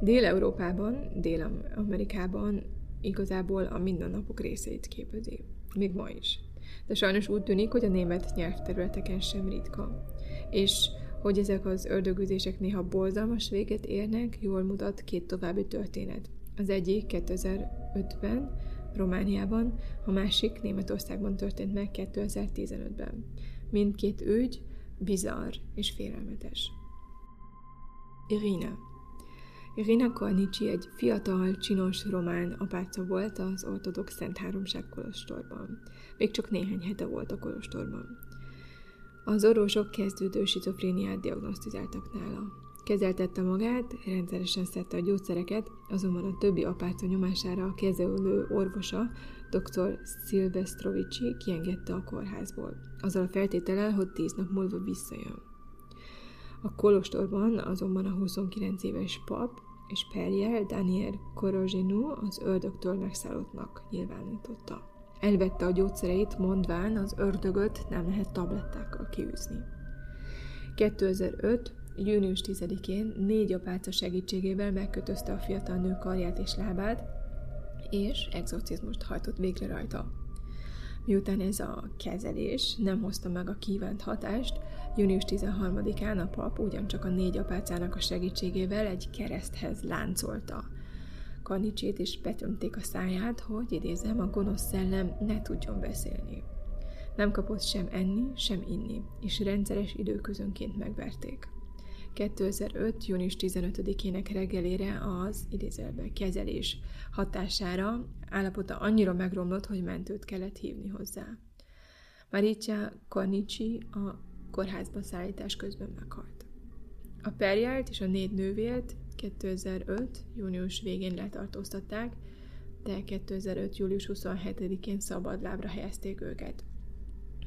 Dél-Európában, Dél-Amerikában igazából a mindennapok részét képezi, még ma is. De sajnos úgy tűnik, hogy a német nyelvterületeken sem ritka. És hogy ezek az ördögüzések néha borzalmas véget érnek, jól mutat két további történet. Az egyik 2005-ben, Romániában, a másik Németországban történt meg 2015-ben. Mindkét ügy bizarr és félelmetes. Irina Cornici egy fiatal, csinos román apáca volt az ortodox Szent Háromság Kolostorban. Még csak néhány hete volt a kolostorban. Az orvosok kezdődő skizofréniát diagnosztizáltak nála. Kezeltette magát, rendszeresen szedte a gyógyszereket, azonban a többi apáca nyomására a kezelő orvosa, dr. Silvestrovici kiengedte a kórházból, azzal a feltétellel, hogy 10 nap múlva visszajön. A kolostorban azonban a 29 éves pap és perje Daniel Corogeanu az ördögtől megszállottnak nyilvánította. Elvette a gyógyszereit, mondván az ördögöt nem lehet tablettákkal kiűzni. 2005. június 10-én 4 apáca segítségével megkötözte a fiatal nő karját és lábát, és exorcizmust hajtott végre rajta. Miután ez a kezelés nem hozta meg a kívánt hatást, június 13-án a pap ugyancsak a 4 apácának a segítségével egy kereszthez láncolta. Cornicit és betömték a száját, hogy idézem, a gonosz szellem ne tudjon beszélni. Nem kapott sem enni, sem inni, és rendszeres időközönként megverték. 2005. június 15-ének reggelére az idézelben kezelés hatására állapota annyira megromlott, hogy mentőt kellett hívni hozzá. Marica Cornici a kórházba szállítás közben meghalt. A perjelt és a 4 nővért 2005. június végén letartóztatták, de 2005. július 27-én szabadlábra helyezték őket.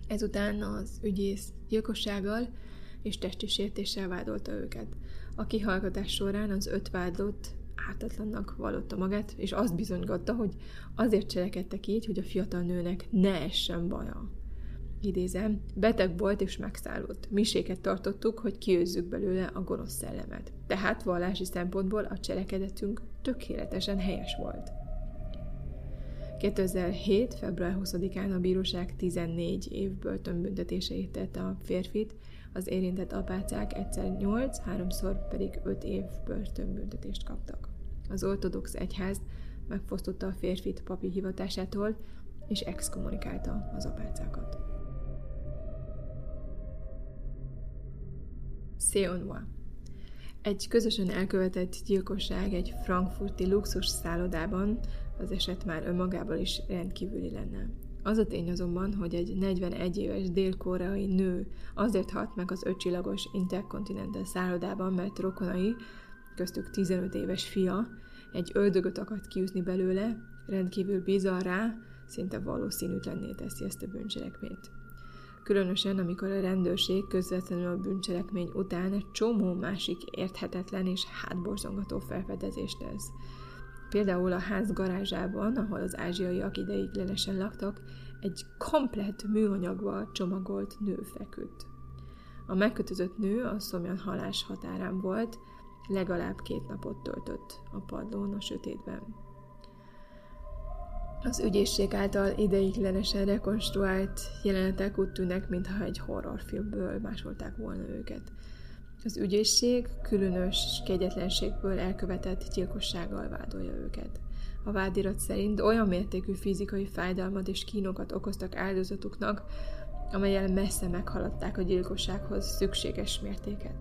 Ezután az ügyész gyilkossággal és testi sértéssel vádolta őket. A kihallgatás során az 5 vádlott ártatlannak vallotta magát, és azt bizonygatta, hogy azért cselekedtek így, hogy a fiatal nőnek ne essen baja. Idézem, beteg volt és megszállott. Miséket tartottuk, hogy kiőzzük belőle a gonosz szellemet. Tehát vallási szempontból a cselekedetünk tökéletesen helyes volt. 2007. február 20-án a bíróság 14 év börtönbüntetése ítette a férfit, az érintett apácák egyszer 8, 3-szor pedig 5 év börtönbüntetést kaptak. Az ortodox egyház megfosztotta a férfit papi hivatásától, és exkommunikálta az apácákat. Seonwa. Egy közösen elkövetett gyilkosság egy frankfurti luxus szállodában, az eset már önmagában is rendkívüli lenne. Az a tény azonban, hogy egy 41 éves dél-koreai nő azért halt meg az 5 csillagos Intercontinental szállodában, mert rokonai, köztük 15 éves fia, egy ördögöt akart kiűzni belőle, rendkívül bizarrá, szinte valószínűtlenné teszi ezt a bűncselekményt. Különösen, amikor a rendőrség közvetlenül a bűncselekmény után egy csomó másik érthetetlen és hátborzongató felfedezést tesz. Például a ház garázsában, ahol az ázsiaiak ideiglenesen laktak, egy komplett műanyagba csomagolt nő feküdt. A megkötözött nő a szomjan halás határán volt, legalább 2 napot töltött a padlón a sötétben. Az ügyészség által ideiglenesen rekonstruált jelenetek úgy tűnnek, mintha egy horrorfilmből másolták volna őket. az ügyészség különös kegyetlenségből elkövetett gyilkossággal vádolja őket. A vádirat szerint olyan mértékű fizikai fájdalmat és kínokat okoztak áldozatuknak, amellyel messze meghaladták a gyilkossághoz szükséges mértéket.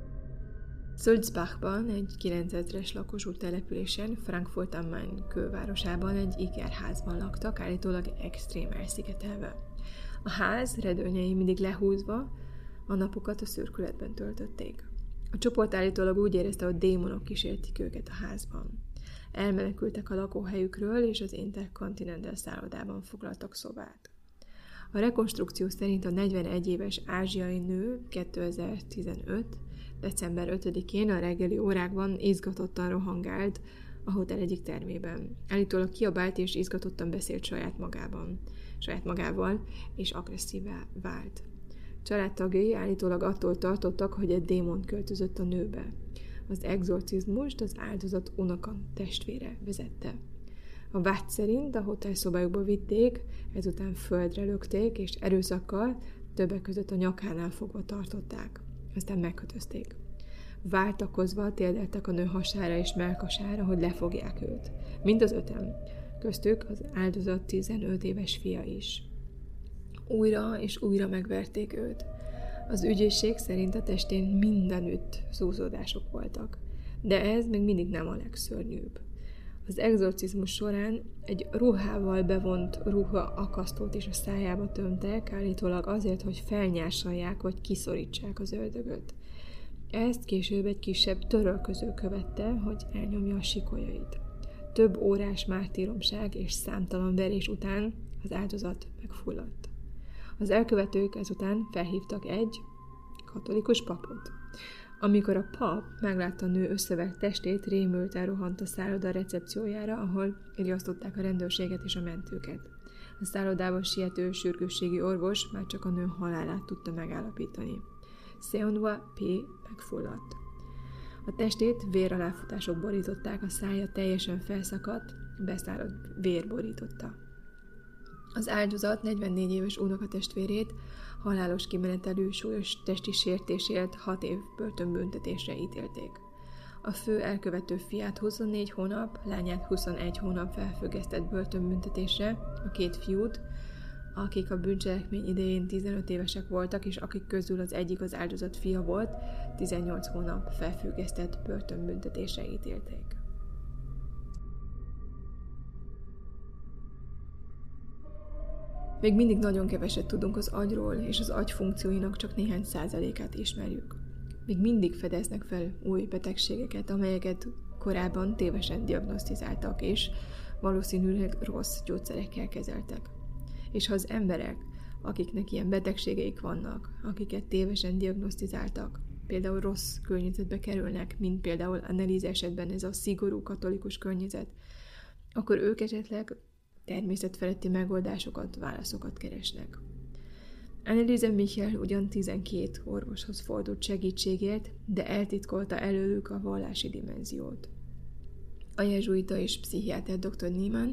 Sulzbachban, egy 9000-es lakosú településen, Frankfurt am Main külvárosában egy ikerházban laktak, állítólag extrém elszigetelve. A ház redőnyei mindig lehúzva, a napokat a szürkületben töltötték. A csoport állítólag úgy érezte, hogy démonok kísértik őket a házban. Elmenekültek a lakóhelyükről, és az Intercontinental szállodában foglaltak szobát. A rekonstrukció szerint a 41 éves ázsiai nő 2015. december 5-én a reggeli órákban izgatottan rohangált a hotel egyik termében. Állítólag kiabált és izgatottan beszélt saját magával, és agresszívá vált. Családtagjai állítólag attól tartottak, hogy egy démon költözött a nőbe. Az exorcizmust az áldozat unoka testvére vezette. A vád szerint a hotel szobájukba vitték, ezután földre lökték, és erőszakkal, többek között a nyakánál fogva tartották. Aztán megkötözték. Váltakozva térdeltek a nő hasára és mellkasára, hogy lefogják őt. Mind az öten. Köztük az áldozat 15 éves fia is. Újra és újra megverték őt. Az ügyészség szerint a testén mindenütt zúzódások voltak. De ez még mindig nem a legszörnyűbb. Az exorcizmus során egy ruhával bevont ruhaakasztót is a szájába tömtek, állítólag azért, hogy felnyársalják vagy kiszorítsák az ördögöt. Ezt később egy kisebb törölköző követte, hogy elnyomja a sikolyait. Több órás mártíromság és számtalan verés után az áldozat megfulladt. Az elkövetők ezután felhívtak egy katolikus papot. Amikor a pap meglátta a nő összevert testét, rémülten rohant a szálloda recepciójára, ahol riasztották a rendőrséget és a mentőket. A szállodában siető sürgősségi orvos már csak a nő halálát tudta megállapítani. Seonwa P. megfulladt. A testét véraláfutások borították, a szája teljesen felszakadt, beszáradt vér borította. Az áldozat 44 éves unokatestvérét halálos kimenetelű súlyos testi sértésért 6 év börtönbüntetésre ítélték. A fő elkövető fiát 24 hónap, lányát 21 hónap felfüggesztett börtönbüntetésre, a két fiút, akik a bűncselekmény idején 15 évesek voltak, és akik közül az egyik az áldozat fia volt, 18 hónap felfüggesztett börtönbüntetésre ítélték. Még mindig nagyon keveset tudunk az agyról, és az agy funkcióinak csak néhány százalékát ismerjük. Még mindig fedeznek fel új betegségeket, amelyeket korábban tévesen diagnosztizáltak, és valószínűleg rossz gyógyszerekkel kezeltek. És ha az emberek, akiknek ilyen betegségeik vannak, akiket tévesen diagnosztizáltak, például rossz környezetbe kerülnek, mint például Anneliese esetben ez a szigorú katolikus környezet, akkor ők esetleg természetfeletti megoldásokat, válaszokat keresnek. Anneliese Michel ugyan 12 orvoshoz fordult segítségért, de eltitkolta előlük a vallási dimenziót. A jezsuita és pszichiáter dr. Niemann,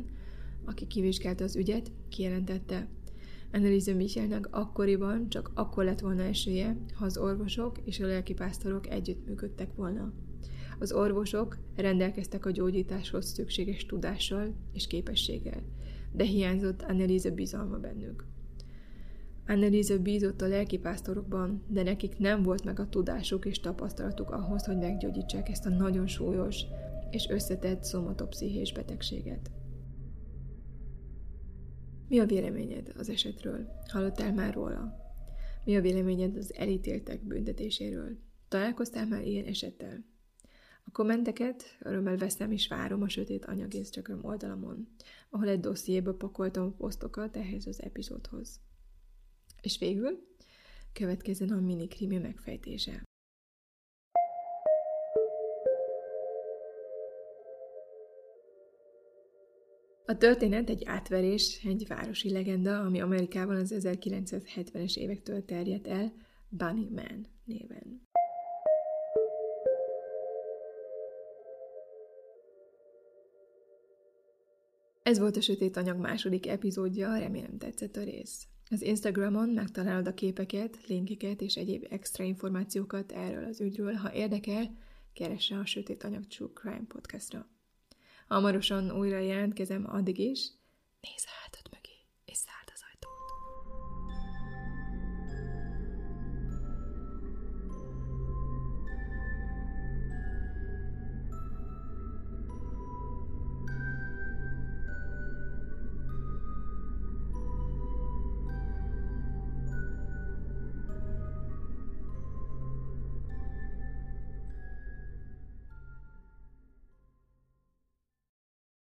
aki kivizsgálta az ügyet, kijelentette, Anneliese Michelnek akkoriban csak akkor lett volna esélye, ha az orvosok és a lelkipásztorok együttműködtek volna. Az orvosok rendelkeztek a gyógyításhoz szükséges tudással és képességgel, de hiányzott Anneliese bizalma bennük. Anneliese bízott a lelkipásztorokban, de nekik nem volt meg a tudásuk és tapasztalatuk ahhoz, hogy meggyógyítsák ezt a nagyon súlyos és összetett szomatopszichés betegséget. Mi a véleményed az esetről? Hallottál már róla? Mi a véleményed az elítéltek büntetéséről? Találkoztál már ilyen esettel? A kommenteket örömmel veszem és várom a Sötét Anyag Instagram oldalamon, ahol egy dossziéba pakoltam a posztokat ehhez az epizódhoz. És végül következzen a mini krimi megfejtése. A történet egy átverés, egy városi legenda, ami Amerikában az 1970-es évektől terjedt el Bunny Man néven. Ez volt a Sötét Anyag második epizódja, remélem tetszett a rész. Az Instagramon megtalálod a képeket, linkeket és egyéb extra információkat erről az ügyről. Ha érdekel, keresse a Sötét Anyag True Crime Podcastra. Hamarosan újra jelentkezem, addig is. Nézz a hátad mögé, és szálld az ajtót!